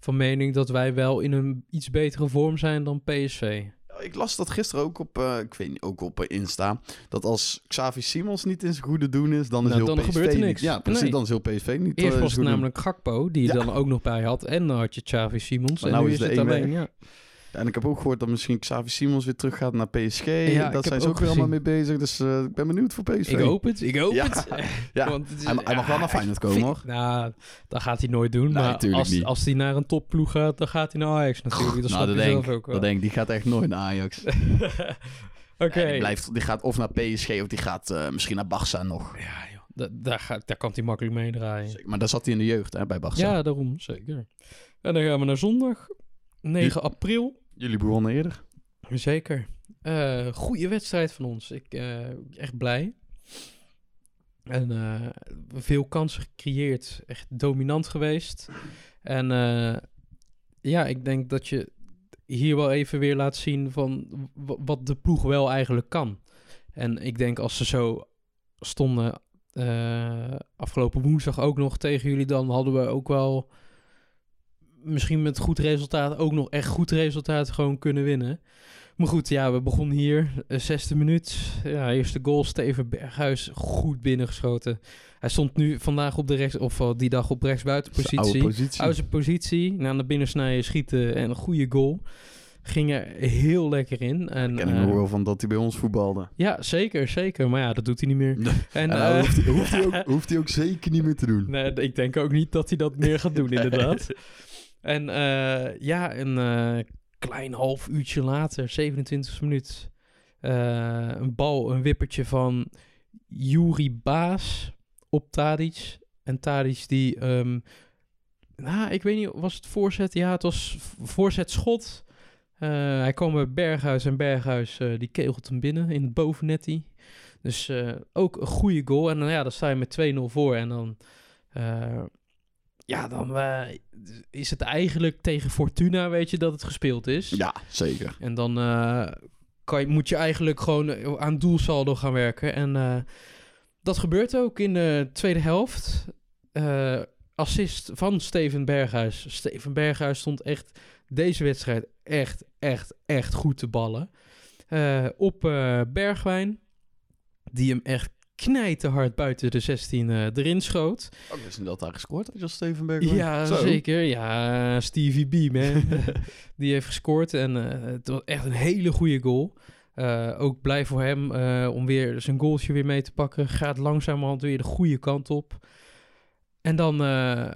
van mening dat wij wel in een iets betere vorm zijn dan P S V. Ik las dat gisteren ook op, uh, ik weet niet, ook op Insta, dat als Xavi Simons niet in zijn goede doen is, dan is nou, heel dan P S V gebeurt er niks. Niet. Ja, precies, nee. Dan is heel P S V niet. Eerst was het namelijk Gakpo, die je ja. dan ook nog bij had, en dan had je Xavi Simons. Maar en nou nu is het alleen, ja. Ja, en ik heb ook gehoord dat misschien Xavi Simons weer terug gaat naar P S G. Ja, daar zijn ze ook, ook weer allemaal mee bezig. Dus uh, ik ben benieuwd voor P S V. Ik hoop het, ik hoop ja. het. Ja. Want het is, hij, ja, hij mag wel naar Feyenoord komen, vind, hoor. Nou, dat gaat hij nooit doen. Nee, maar als, als hij naar een topploeg gaat, dan gaat hij naar Ajax natuurlijk. Dat nou, dat denk, zelf ook wel. Dat denk ik, die gaat echt nooit naar Ajax. Oké. Okay. Ja, die, blijft, die gaat of naar P S G of die gaat uh, misschien naar Barça nog. Ja, joh. Da- daar, gaat, daar kan hij makkelijk mee draaien. Zeker, maar daar zat hij in de jeugd, hè, bij Barça. Ja, daarom, zeker. En dan gaan we naar zondag. negen april. Jullie begonnen eerder. Zeker. Uh, goede wedstrijd van ons. Ik uh, echt blij. En uh, veel kansen gecreëerd. Echt dominant geweest. En uh, ja, ik denk dat je hier wel even weer laat zien van w- wat de ploeg wel eigenlijk kan. En ik denk als ze zo stonden uh, afgelopen woensdag ook nog tegen jullie, dan hadden we ook wel... misschien met goed resultaat ook nog echt goed resultaat gewoon kunnen winnen. Maar goed, ja, we begonnen hier. Zesde minuut. Ja, eerste goal. Steven Berghuis goed binnengeschoten. Hij stond nu vandaag op de rechts... of uh, die dag op rechtsbuitenpositie. Oude positie. Oude positie. Naar de binnensnijden schieten en een goede goal. Ging er heel lekker in. En, ik ken hem uh, wel van dat hij bij ons voetbalde. Ja, zeker, zeker. Maar ja, dat doet hij niet meer. Nee. En, en uh, hoeft, hij, hoeft, hij ook, hoeft hij ook zeker niet meer te doen. Nee, ik denk ook niet dat hij dat meer gaat doen, inderdaad. En uh, ja, een uh, klein half uurtje later, zevenentwintigste minuut, uh, een bal, een wippertje van Yuri Baas op Tadic. En Tadic die, um, nou, ik weet niet, was het voorzet? Ja, het was voorzetschot. Uh, hij kwam bij Berghuis en Berghuis uh, die kegelt hem binnen in het bovennettie. Dus uh, ook een goede goal. En dan, ja, dan sta je met twee nul voor en dan... Uh, Ja, dan uh, is het eigenlijk tegen Fortuna, weet je, dat het gespeeld is. Ja, zeker. En dan uh, kan je, moet je eigenlijk gewoon aan doelsaldo gaan werken. En uh, dat gebeurt ook in de tweede helft. Uh, assist van Steven Berghuis. Steven Berghuis stond echt deze wedstrijd echt, echt, echt goed te ballen. Uh, op uh, Bergwijn, die hem echt... knijten hard buiten de zestien uh, erin schoot. Oh, is dat daar gescoord had, als Steven Bergwijn? Ja, Zo. zeker. Ja, Stevie B, man. Die heeft gescoord en uh, het was echt een hele goede goal. Uh, ook blij voor hem uh, om weer zijn goaltje weer mee te pakken. Gaat langzamerhand weer de goede kant op. En dan uh,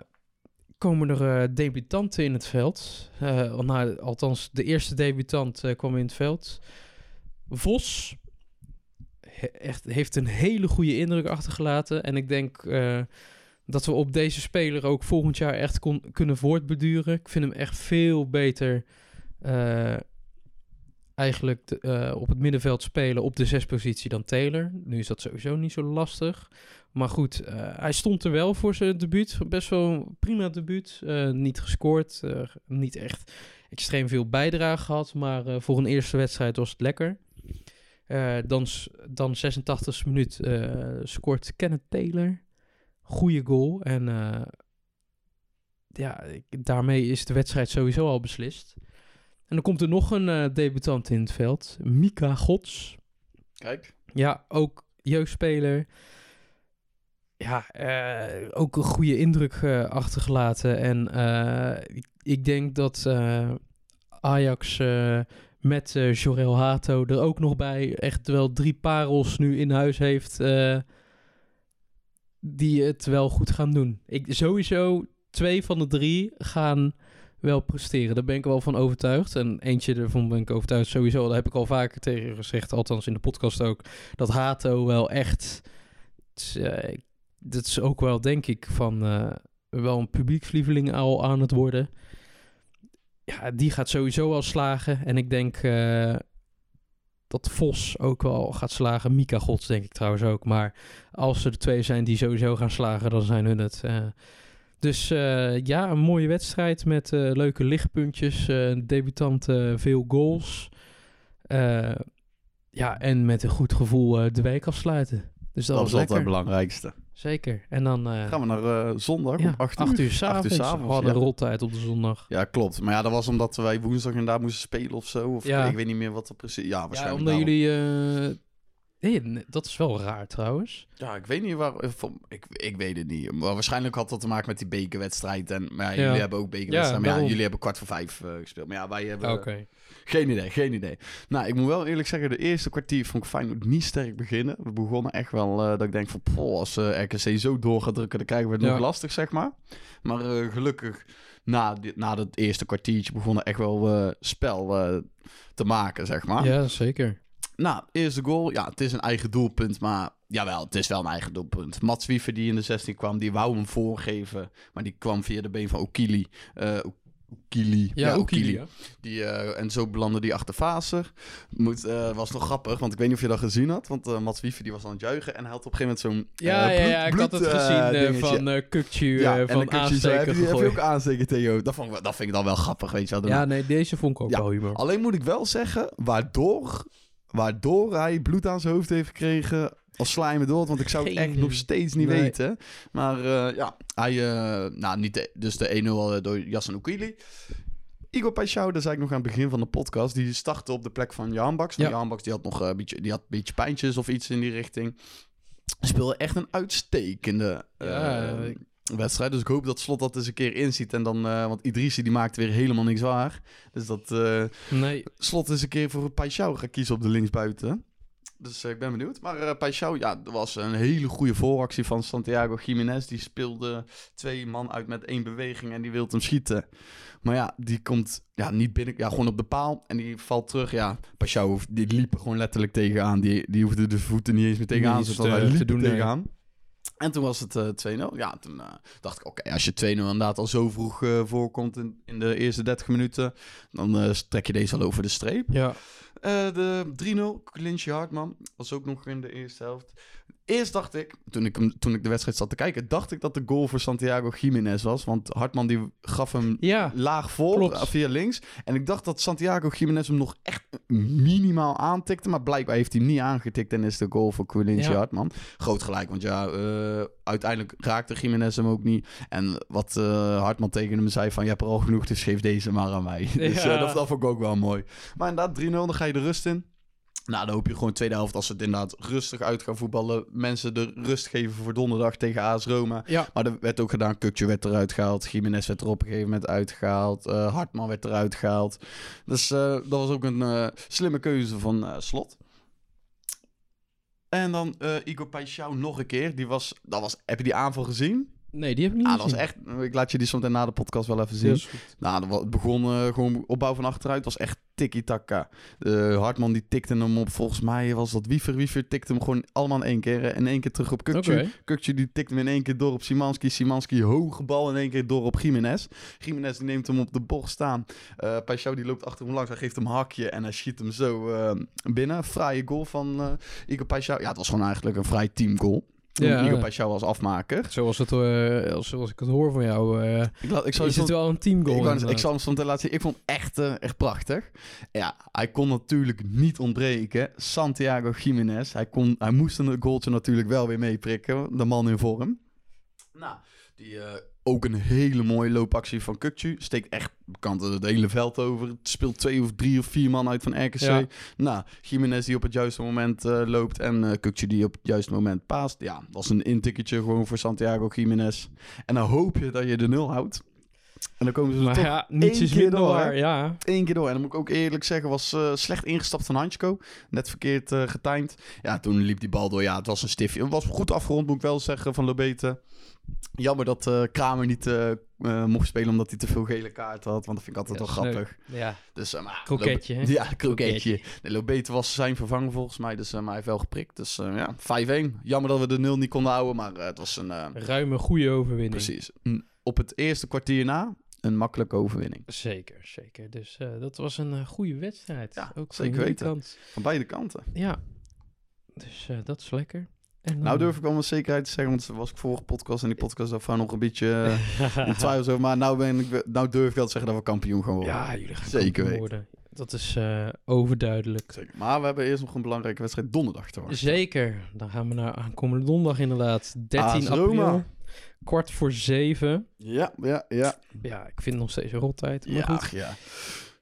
komen er uh, debutanten in het veld. Uh, nou, althans, de eerste debutant uh, kwam in het veld. Vos... He, echt, heeft een hele goede indruk achtergelaten. En ik denk uh, dat we op deze speler ook volgend jaar echt kon, kunnen voortbeduren. Ik vind hem echt veel beter uh, eigenlijk de, uh, op het middenveld spelen op de zespositie dan Taylor. Nu is dat sowieso niet zo lastig. Maar goed, uh, hij stond er wel voor zijn debuut. Best wel een prima debuut. Uh, niet gescoord, uh, niet echt extreem veel bijdrage gehad. Maar uh, voor een eerste wedstrijd was het lekker. Uh, dan, dan zesentachtigste minuut uh, scoort Kenneth Taylor. Goeie goal. En uh, ja, ik, daarmee is de wedstrijd sowieso al beslist. En dan komt er nog een uh, debutant in het veld. Mika Gods. Kijk. Ja, ook jeugdspeler. Ja, uh, ook een goede indruk uh, achtergelaten. En uh, ik, ik denk dat uh, Ajax... Uh, met uh, Jorel Hato er ook nog bij. Echt wel drie parels nu in huis heeft. Uh, die het wel goed gaan doen. Ik, sowieso twee van de drie gaan wel presteren. Daar ben ik wel van overtuigd. En eentje ervan ben ik overtuigd sowieso. Daar heb ik al vaker tegen gezegd. Althans in de podcast ook. Dat Hato wel echt... Uh, dat is ook wel denk ik van... Uh, wel een publieksvlieveling al aan het worden... Ja, die gaat sowieso wel slagen. En ik denk uh, dat Vos ook wel gaat slagen. Mika Gods denk ik trouwens ook. Maar als er de twee zijn die sowieso gaan slagen, dan zijn hun het. Uh. Dus uh, ja, een mooie wedstrijd met uh, leuke lichtpuntjes. Uh, debutanten, uh, veel goals. Uh, ja, en met een goed gevoel uh, de week afsluiten. Dus dat, dat was, was altijd het belangrijkste. Zeker. En dan uh, gaan we naar uh, zondag ja, om acht uur. Acht uur s'avonds. Hadden ja. Roltijd op de zondag. Ja, klopt. Maar ja, dat was omdat wij woensdag inderdaad moesten spelen of zo. Of ja. Ik weet niet meer wat er precies... Ja, waarschijnlijk. Ja, omdat jullie... Uh... Nee, dat is wel raar trouwens. Ja, ik weet niet waar... Ik, ik weet het niet. Maar waarschijnlijk had dat te maken met die bekerwedstrijd. En, maar ja, jullie ja. hebben ook bekerwedstrijd. Ja, maar ja, jullie hebben kwart voor vijf uh, gespeeld. Maar ja, wij hebben... Okay. Uh, geen idee, geen idee. Nou, ik moet wel eerlijk zeggen... De eerste kwartier vond ik Feyenoord niet sterk beginnen. We begonnen echt wel... Uh, dat ik denk van... Poh, als uh, R K C zo door gaat drukken... dan krijgen we het ja. nog lastig, zeg maar. Maar uh, gelukkig... Na, na dat eerste kwartiertje begonnen echt wel uh, spel uh, te maken, zeg maar. Ja, zeker. Nou, eerste goal. Ja, het is een eigen doelpunt, maar... Jawel, het is wel een eigen doelpunt. Mats Wiever, die in de zestien kwam, die wou hem voorgeven. Maar die kwam via de been van Okili. Uh, Okili. Ja, ja Okili. Okili. Die, uh, en zo belandde die achter Vaser. Het uh, was nog grappig, want ik weet niet of je dat gezien had. Want uh, Mats Wiever die was aan het juichen en hij had op een gegeven moment zo'n... Uh, ja, bloed, ja, ja, ik bloed, had het gezien uh, van uh, Kökçü uh, ja, van aansteken. Die heb je ook aansteken, Theo. Dat, vond, dat vind ik dan wel grappig, weet je wel. Ja, nee, deze vond ik ook ja, wel humor. Alleen moet ik wel zeggen, waardoor... Waardoor hij bloed aan zijn hoofd heeft gekregen. Als sla je me door, want ik zou het echt nog steeds niet nee. weten. Maar uh, ja, hij... Uh, nou, niet de, dus de een nul door Yasin Okili. Igor Paixão, dat zei ik nog aan het begin van de podcast. Die startte op de plek van Jahanbakhsh. Ja. Jahanbakhsh die had nog uh, beetje, die had een beetje pijntjes of iets in die richting. Speelde echt een uitstekende... Uh, ja. wedstrijd. Dus ik hoop dat Slot dat eens een keer inziet. En dan, uh, want Idrissi die maakt weer helemaal niks waar. Dus dat uh, nee. Slot eens een keer voor Paixão gaat kiezen op de linksbuiten. Dus uh, ik ben benieuwd. Maar uh, Paixão, ja, dat was een hele goede vooractie van Santiago Giménez. Die speelde twee man uit met één beweging en die wilde hem schieten. Maar ja, die komt ja, niet binnen. Ja, gewoon op de paal en die valt terug. Ja, Paixão, die liep er gewoon letterlijk tegenaan. Die, die hoefde de voeten niet eens meer tegenaan. Dus hij liep te doen tegenaan. Nee. En toen was het uh, twee nul. Ja, toen uh, dacht ik, oké, okay, als je twee nul inderdaad al zo vroeg uh, voorkomt in, in de eerste dertig minuten, dan uh, trek je deze al over de streep. Ja. Uh, de drie nul, Clintje Hartman, was ook nog in de eerste helft. Eerst dacht ik, toen ik, toen ik de wedstrijd zat te kijken, dacht ik dat de goal voor Santiago Giménez was. Want Hartman die gaf hem ja, laag voor, klopt, via links. En ik dacht dat Santiago Giménez hem nog echt minimaal aantikte. Maar blijkbaar heeft hij hem niet aangetikt en is de goal voor Quilintje ja. Hartman. Groot gelijk, want ja, uh, uiteindelijk raakte Giménez hem ook niet. En wat uh, Hartman tegen hem zei van, je hebt er al genoeg, dus geef deze maar aan mij. Ja. Dus uh, dat, dat vond ik ook wel mooi. Maar inderdaad, drie nul, dan ga je de rust in. Nou, dan hoop je gewoon tweede helft, als ze het inderdaad rustig uit gaan voetballen, mensen de rust geven voor donderdag tegen A S Roma. Ja. Maar dat werd ook gedaan. Kökçü werd eruit gehaald. Giménez werd er op een gegeven moment uitgehaald. Uh, Hartman werd eruit gehaald. Dus uh, dat was ook een uh, slimme keuze van uh, Slot. En dan uh, Igor Paixão nog een keer. Die was, dat was, heb je die aanval gezien? Nee, die heb ik niet ah, dat was echt. Ik laat je die soms na de podcast wel even zien. Dat is goed. Nou, het begon uh, gewoon opbouw van achteruit. Het was echt tiki-taka. Uh, Hartman die tikte hem op. Volgens mij was dat Wiever. Wiever tikte hem gewoon allemaal in één keer. Hè. In één keer terug op Kökçü. Okay. Kökçü die tikte hem in één keer door op Szymański. Szymański hoge bal in één keer door op Giménez. Giménez die neemt hem op de bocht staan. Uh, Paixão die loopt achter hem langs. Hij geeft hem een hakje en hij schiet hem zo uh, binnen. Fraaie goal van uh, Igor Paixão. Ja, het was gewoon eigenlijk een vrij teamgoal. Ja, Igor Paixão als afmaker. Zoals, het, uh, zoals ik het hoor van jou. Uh, ik la- ik zal, is het wel een teamgoal? Ik, wou, ik zal hem soms laten zien. Ik vond het echt, uh, echt prachtig. Ja, hij kon natuurlijk niet ontbreken. Santiago Giménez. Hij, kon, hij moest een goaltje natuurlijk wel weer meeprikken. De man in vorm. Nou, die... Uh, Ook een hele mooie loopactie van Kökçü. Steekt echt bekant het hele veld over. Het speelt twee of drie of vier man uit van R K C. Ja. Nou, Giménez die op het juiste moment uh, loopt. En uh, Kökçü die op het juiste moment paast. Ja, dat was een intikketje gewoon voor Santiago Giménez. En dan hoop je dat je de nul houdt. En dan komen ze maar toch ja, één keer door. door ja. Eén keer door. En dan moet ik ook eerlijk zeggen, was uh, slecht ingestapt van Hancko. Net verkeerd uh, getimed. Ja, toen liep die bal door. Ja, het was een stiftje. Het was goed afgerond, moet ik wel zeggen, van Lobete. Jammer dat uh, Kramer niet uh, uh, mocht spelen omdat hij te veel gele kaarten had. Want dat vind ik altijd ja, wel grappig. Ja. Dus, uh, maar, kroketje, Lobe- Ja, kroketje. De Lobete was zijn vervanger volgens mij. Dus uh, maar hij heeft wel geprikt. Dus uh, ja, vijf één. Jammer dat we de nul niet konden houden. Maar uh, het was een... Uh, ruime, goede overwinning. Precies. Mm. Op het eerste kwartier na een makkelijke overwinning. Zeker, zeker. Dus uh, dat was een uh, goede wedstrijd. Ja, ook zeker van weten. Kant. Van beide kanten. Ja, dus uh, dat is lekker. En dan... Nou durf ik wel met zekerheid te zeggen, want dat was ik vorige podcast en die podcast daarvan nog een beetje uh, in twijfels over. Maar nou, ben ik, nou durf ik wel te zeggen dat we kampioen gaan worden. Ja, jullie gaan zeker kampioen worden. Dat is uh, overduidelijk. Zeker. Maar we hebben eerst nog een belangrijke wedstrijd donderdag te wachten. Zeker. Dan gaan we naar aankomende donderdag inderdaad. dertien april. Kwart voor zeven. Ja, ja, ja. Ja, ik vind het nog steeds een rottijd. Maar ja, goed. Ja.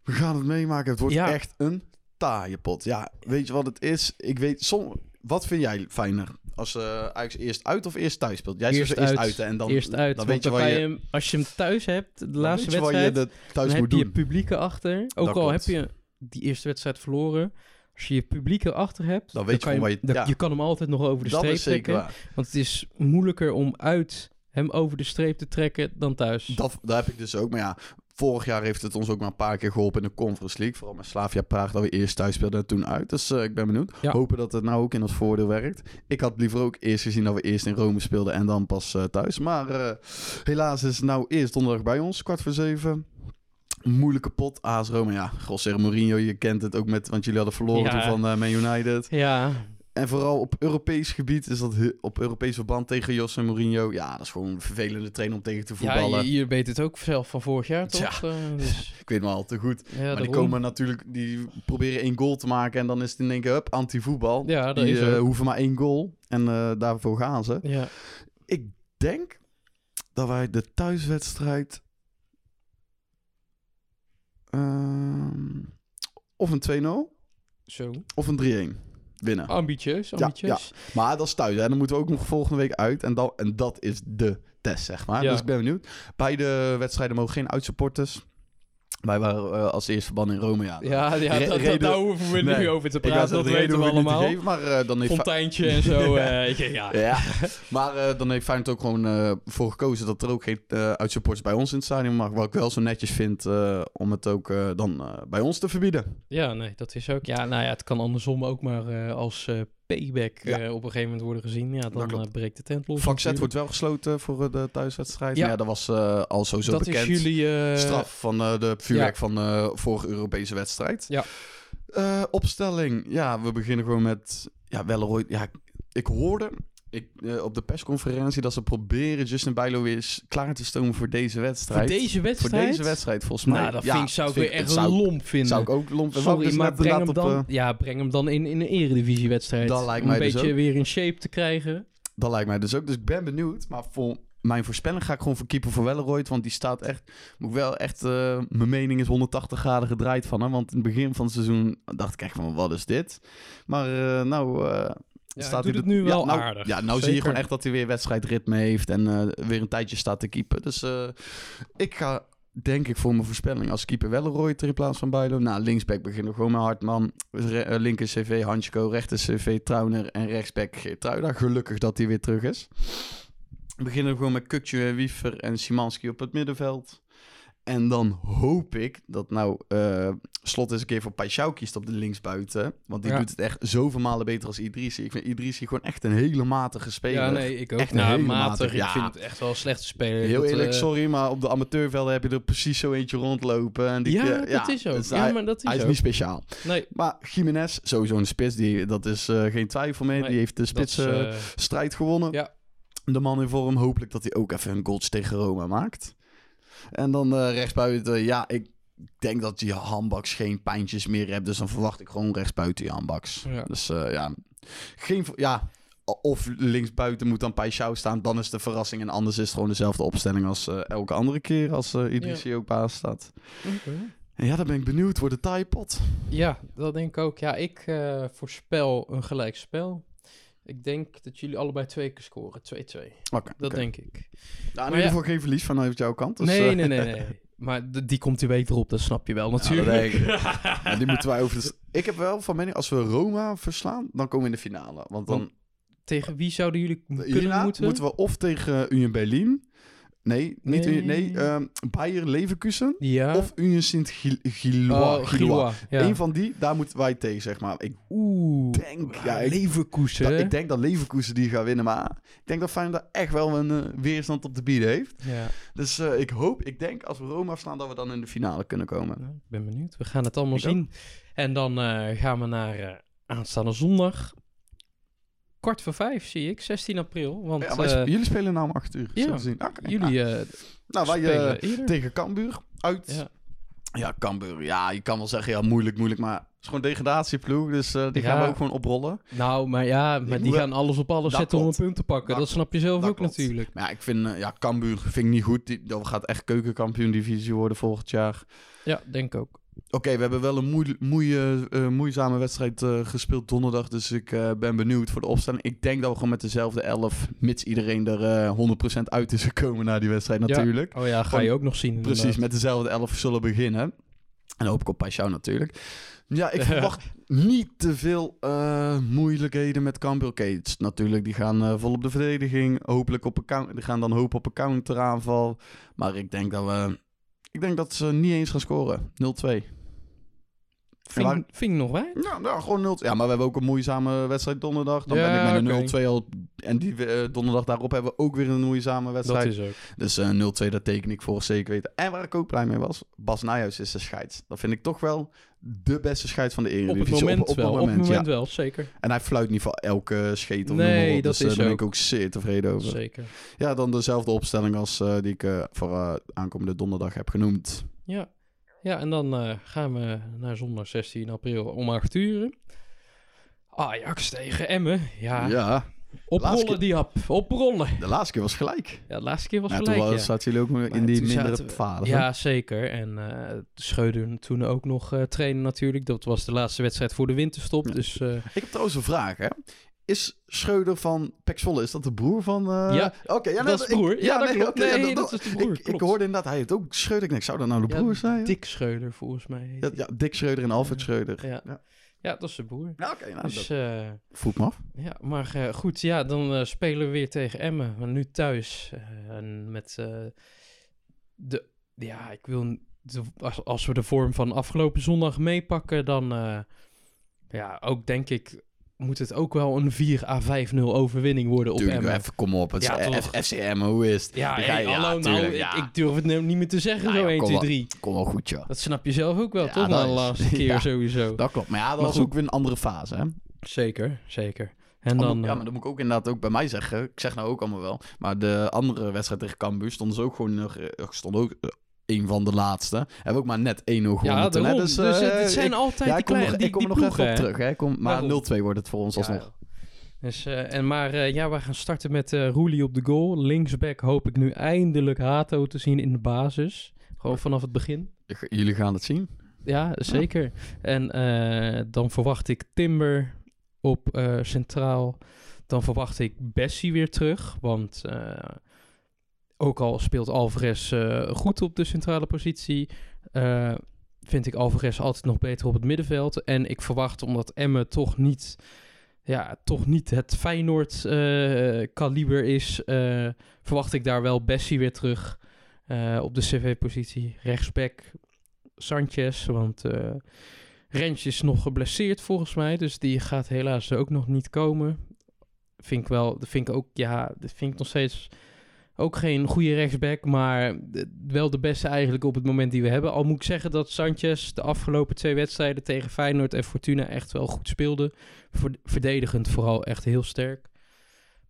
We gaan het meemaken. Het wordt ja. echt een taaie pot. Ja, weet je wat het is? Ik weet soms... Wat vind jij fijner? Als uh, Ajax eerst uit of eerst thuis speelt? Jij eerst zegt eerst uit, uit en dan, eerst uit, dan weet je waar je... je... Als je hem thuis hebt, de laatste wedstrijd, je thuis dan moet heb doen. Je publieke achter. Ook dat al komt. Heb je die eerste wedstrijd verloren. Als je je publieke achter hebt, dan weet dan je, kan je, hem, je, ja. je kan hem altijd nog over de dat streep trekken. Waar. Want het is moeilijker om uit hem over de streep te trekken dan thuis. Dat, dat heb ik dus ook, maar ja... Vorig jaar heeft het ons ook maar een paar keer geholpen in de Conference League. Vooral met Slavia Praag, dat we eerst thuis speelden en toen uit. Dus uh, ik ben benieuwd. Ja. Hopen dat het nou ook in ons voordeel werkt. Ik had liever ook eerst gezien dat we eerst in Rome speelden en dan pas uh, thuis. Maar uh, helaas is het nou eerst donderdag bij ons, kwart voor zeven. Moeilijke pot, A S Roma. Ja, José Mourinho, je kent het ook met... Want jullie hadden verloren ja. toen van uh, Man United. Ja. En vooral op Europees gebied is dat op Europees verband tegen José Mourinho. Ja, dat is gewoon een vervelende trainer om tegen te voetballen. Ja, je, je weet het ook zelf van vorig jaar, toch? Ja, uh, dus... ik weet maar al te goed. Ja, maar daarom. Die komen natuurlijk, die proberen één goal te maken en dan is het in één keer, hup, anti-voetbal. Ja, dat die is uh, hoeven maar één goal en uh, daarvoor gaan ze. Ja. Ik denk dat wij de thuiswedstrijd uh, of een twee nul Zo. Of een drie één winnen. Ambitieus, ambitieus. Ja, ja. Maar dat is thuis. En dan moeten we ook nog volgende week uit. En, dan, en dat is de test, zeg maar. Ja. Dus ik ben benieuwd. Beide wedstrijden mogen geen uitsupporters. Wij waren uh, als eerste verbannen in Rome. Ja, ja, ja Re- dat, reden... daar hoeven we nee. nu over te praten. Dat, dat weten we allemaal. Te geven, maar, uh, dan heeft Fonteintje en zo. Uh, ja. Ja. ja. Maar uh, dan heeft Feyenoord ook gewoon uh, voor gekozen dat er ook geen uh, uitsupporters bij ons in het stadion mag. Wat ik wel zo netjes vind uh, om het ook uh, dan uh, bij ons te verbieden. Ja, nee, dat is ook. Ja, nou ja, het kan andersom ook maar uh, als... Uh, payback ja. uh, op een gegeven moment worden gezien. Ja, dan uh, breekt de tent los. Vak Z wordt wel gesloten voor uh, de thuiswedstrijd. Ja, ja dat was uh, al sowieso dat bekend. Dat is jullie... Uh... straf van uh, de vuurwerk ja. van uh, vorige Europese wedstrijd. Ja. Uh, opstelling. Ja, we beginnen gewoon met... Ja, Wellenreuther. Ja, ik hoorde ik, uh, op de persconferentie dat ze proberen Justin Bijlo weer klaar te stomen voor deze wedstrijd. Voor deze wedstrijd? Voor deze wedstrijd, volgens mij. Nou, dat ja, vind ik, zou ik weer echt zou, lomp vinden. Zou ik ook lomp vinden. Sorry, dus maar breng hem, dan, op, uh, ja, breng hem dan in, in een eredivisiewedstrijd. Dat lijkt om mij een beetje dus weer in shape te krijgen. Dat lijkt mij dus ook. Dus ik ben benieuwd. Maar voor mijn voorspelling ga ik gewoon voor keeper voor Wellenreuther. Want die staat echt... Moet ik wel echt... Uh, mijn mening is honderdtachtig graden gedraaid van hem. Want in het begin van het seizoen dacht ik echt van... Wat is dit? Maar uh, nou... Uh, Ja, staat doet hij het de... nu wel ja, nou, aardig. Ja, nou zeker. Zie je gewoon echt dat hij weer wedstrijdritme heeft... en uh, weer een tijdje staat te keepen. Dus uh, ik ga, denk ik, voor mijn voorspelling... als keeper Wellenreuther in plaats van Bijlo. Nou, linksback beginnen we gewoon met Hartman. Re- linker C V, Hancko. Rechter C V, Trauner. En rechtsback Geertruida. Gelukkig dat hij weer terug is. We beginnen we gewoon met Kökçü, Wiefer en Szymański op het middenveld. En dan hoop ik dat nou uh, Slot eens een keer voor Paixão kiest op de linksbuiten. Want die ja. doet het echt zoveel malen beter als Idrissi. Ik vind Idrissi gewoon echt een hele matige speler. Ja, nee, ik ook. Echt nou, een matig. matig. Ja. Ik vind het echt wel een slechte speler. Heel dat, eerlijk, uh... sorry, maar op de amateurvelden heb je er precies zo eentje rondlopen. En die, ja, ja, dat is ook. Dus ja, hij, maar dat is hij is ook. Niet speciaal. Nee. Maar Giménez, sowieso een spits, die, dat is uh, geen twijfel meer. Nee, die heeft de spitsstrijd uh... gewonnen. Ja. De man in vorm, hopelijk dat hij ook even een goaltje tegen Roma maakt. En dan uh, rechtsbuiten, ja, ik denk dat die Jahanbakhsh geen pijntjes meer hebt. Dus dan verwacht ik gewoon rechtsbuiten Jahanbakhsh. Ja. Dus uh, ja, geen, ja, of linksbuiten moet dan Paixão staan. Dan is de verrassing. En anders is het gewoon dezelfde opstelling als uh, elke andere keer als uh, Idrissi ja. ook baas staat. Okay. En ja, dan ben ik benieuwd. Wordt het taaie pot? Ja, dat denk ik ook. Ja, ik uh, voorspel een gelijkspel. Ik denk dat jullie allebei twee keer scoren. twee twee Okay, dat okay. denk ik. Nou, in ieder geval geen verlies vanuit jouw kant. Dus nee, nee, nee, nee. Maar d- die komt die week erop, dat snap je wel natuurlijk. Ja, ja, die moeten wij over de... Ik heb wel van mening, als we Roma verslaan, dan komen we in de finale. Want dan... Tegen wie zouden jullie kunnen Hierna moeten? Moeten we of tegen Union Berlin... Nee, niet nee. U, nee uh, Bayer Leverkusen ja. of Union Saint-Gilloise. Oh, ja. Eén van die, daar moeten wij tegen, zeg maar. Ik Oeh, denk, ja, ik, Leverkusen. Dat, ik denk dat Leverkusen die gaat winnen, maar ik denk dat Feyenoord daar echt wel een uh, weerstand op te bieden heeft. Ja. Dus uh, ik hoop, ik denk als we Roma slaan, dat we dan in de finale kunnen komen. Ja, ik ben benieuwd, we gaan het allemaal ik zien. Ook. En dan uh, gaan we naar uh, aanstaande zondag. Kwart voor vijf, zie ik. zestien april Want, ja, wij, uh, jullie spelen nou om acht uur. Ja, zien. Okay, jullie ja. Uh, nou, wij uh, tegen Cambuur uit. Ja. Ja, Cambuur. Ja, je kan wel zeggen, ja, moeilijk, moeilijk. Maar het is gewoon degradatieploeg, dus uh, die ja. gaan we ook gewoon oprollen. Nou, maar ja, maar die gaan alles op alles dat zetten klopt. om een punt te pakken. Dat, dat snap je zelf ook klopt. natuurlijk. Maar ja, ik vind, uh, ja, Cambuur vind ik niet goed. Die, dat gaat echt keukenkampioen-divisie worden volgend jaar. Ja, denk ook. Oké, okay, we hebben wel een moe, moe, uh, moeizame wedstrijd uh, gespeeld donderdag. Dus ik uh, ben benieuwd voor de opstelling. Ik denk dat we gewoon met dezelfde elf, mits iedereen er uh, honderd procent uit is gekomen na die wedstrijd natuurlijk. Ja. Oh ja, ga je ook nog zien. Precies, inderdaad. Met dezelfde elf zullen beginnen. En dan hoop ik op Paixão natuurlijk. Ja, ik verwacht niet te veel uh, moeilijkheden met Cambuur. Oké, okay, natuurlijk, die gaan uh, vol op de verdediging. Hopelijk op een, die gaan dan hopen op een counteraanval. Maar ik denk dat we... Ik denk dat ze niet eens gaan scoren. nul twee. Ving, ving nog, hè? Ja, nou, gewoon nul twee. Ja, maar we hebben ook een moeizame wedstrijd donderdag. Dan ja, ben ik met een okay. nul twee al... En die uh, donderdag daarop hebben we ook weer een moeizame wedstrijd. Dat is ook. Dus uh, nul twee, dat teken ik voor zeker weten. En waar ik ook blij mee was, Bas Nijhuis is de scheids. Dat vind ik toch wel de beste scheids van de Eredivisie. Op het moment op, op, op wel, het moment, op het moment ja. wel, zeker. En hij fluit niet voor elke scheet. Nee, dat dus, is uh, daar ben ik ook zeer tevreden over. Zeker. Ja, dan dezelfde opstelling als uh, die ik uh, voor uh, aankomende donderdag heb genoemd. Ja. Ja, en dan uh, gaan we naar zondag zestien april om acht uur. Ajax tegen Emmen. Ja, ja. Oprollen keer... die hap. Oprollen. De laatste keer was gelijk. Ja, de laatste keer was ja, gelijk, toen ja. zaten jullie ook in die mindere fase. Ja, zeker. En uh, Schreuder toen ook nog uh, trainen natuurlijk. Dat was de laatste wedstrijd voor de winterstop. Ja. Dus, uh... Ik heb trouwens een vraag, hè. Is Schreuder van Pek Zwolle, is dat de broer van... Uh... Ja, okay, ja, dat is de broer. Ik, ja, ja, nee, okay, nee, ja, dat, dat is de broer. Ik, ik hoorde inderdaad, hij heeft ook Schreuder. Ik zou dat nou de ja, broer zijn? Dick Schreuder, volgens mij. Ja, ja, Dick Schreuder en Alfred ja. Schreuder. Ja. Ja. ja, dat is de broer. Ja, okay, nou, dus, dat... uh... Voelt me af. Ja, maar uh, goed, ja, dan uh, spelen we weer tegen Emmen. Maar nu thuis. Uh, en met uh, de... Ja, ik wil... De, als, als we de vorm van afgelopen zondag meepakken, dan... Uh, ja, ook denk ik... moet het ook wel een vier à vijf nul overwinning worden op Emmen. Tuurlijk, even kom op. Het ja, is F C Emmen, hoe is het? Ja, hey, ja hallo, tuurlijk, nou, ja. Ik, ik durf het niet meer te zeggen, nou, zo één, twee, drie. Kom wel goed, joh. Dat snap je zelf ook wel, ja, toch? Na de laatste keer ja, sowieso. Dat klopt, maar ja, dat maar was goed. Ook weer een andere fase, hè? Zeker, zeker. En dan, ja, maar dat moet ik ook inderdaad ook bij mij zeggen. Ik zeg nou ook allemaal wel. Maar de andere wedstrijd tegen Cambuur stond ook gewoon... Stond ook, een van de laatste. Hebben we ook maar net één nul gewonnen. Ja, daarom. Dus, uh, dus uh, het zijn ik, altijd ja, die kleine nog, die, Ik kom die nog ploegen. even op terug. Hè? Kom, maar nul twee wordt het voor ons ja, alsnog. Dus, uh, en maar uh, ja, we gaan starten met uh, Roelie op de goal. Linksback hoop ik nu eindelijk Hato te zien in de basis. Gewoon vanaf het begin. Jullie gaan het zien. Ja, zeker. Ja. En uh, dan verwacht ik Timber op uh, centraal. Dan verwacht ik Bessie weer terug. Want... Uh, Ook al speelt Alvarez uh, goed op de centrale positie, uh, vind ik Alvarez altijd nog beter op het middenveld. En ik verwacht, omdat Emmen toch niet, ja, toch niet het Feyenoord-kaliber uh, is, uh, verwacht ik daar wel Bessie weer terug uh, op de C V-positie. Rechtsback Sanchez, want uh, Rens is nog geblesseerd volgens mij, dus die gaat helaas ook nog niet komen. Vind ik wel, dat vind ik ook, ja, dat vind ik nog steeds... Ook geen goede rechtsback, maar wel de beste eigenlijk op het moment die we hebben. Al moet ik zeggen dat Sanchez de afgelopen twee wedstrijden tegen Feyenoord en Fortuna echt wel goed speelde. Verdedigend vooral echt heel sterk.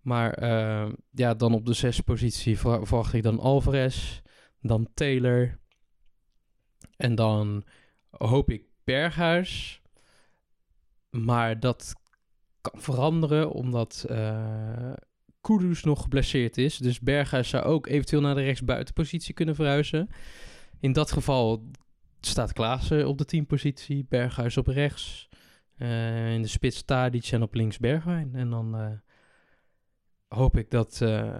Maar uh, ja, dan op de zes positie verwacht ik dan Alvarez, dan Taylor. En dan hoop ik Berghuis. Maar dat kan veranderen, omdat... Uh, Kudus nog geblesseerd is. Dus Berghuis zou ook eventueel naar de rechtsbuitenpositie kunnen verhuizen. In dat geval staat Klaassen op de tienpositie, Berghuis op rechts. Uh, in de spits Tadic en op links Bergwijn. En dan uh, hoop ik dat, uh,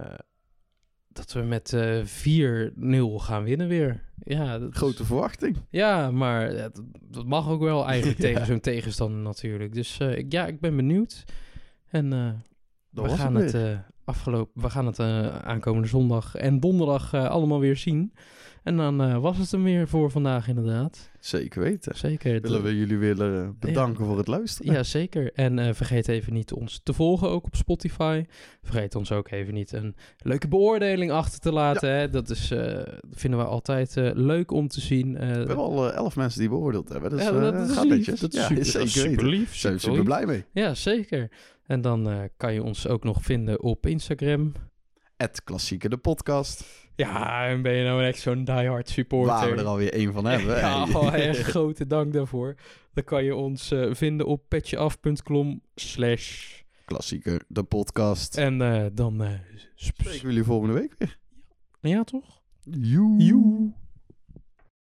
dat we met uh, vier nul gaan winnen weer. Ja, dat Grote is... verwachting. Ja, maar ja, dat, dat mag ook wel eigenlijk ja. tegen zo'n tegenstander natuurlijk. Dus uh, ik, ja, ik ben benieuwd. En... Uh, We gaan het, uh, afgelopen, we gaan het uh, aankomende zondag en donderdag uh, allemaal weer zien. En dan uh, was het hem weer voor vandaag inderdaad. Zeker weten. Zeker. Willen we jullie willen bedanken ja. voor het luisteren. Ja, zeker. En uh, vergeet even niet ons te volgen ook op Spotify. Vergeet ons ook even niet een leuke beoordeling achter te laten. Ja. Hè? Dat is, uh, vinden we altijd uh, leuk om te zien. Uh, we hebben al uh, elf mensen die beoordeeld hebben. Dus, ja, dat, uh, dat is lief. Dat is, ja, super, dat is super lief. Daar zijn we super blij mee. Ja, zeker. En dan uh, kan je ons ook nog vinden op Instagram. at klassieke de podcast. Ja, en ben je nou echt zo'n diehard supporter? Waar we er alweer één van hebben. Ja, hey. oh, echt grote dank daarvoor. Dan kan je ons uh, vinden op petjeaf.com slash... Klassieker, de podcast. En uh, dan... Uh, spreken we jullie volgende week weer. Ja, toch? Joe.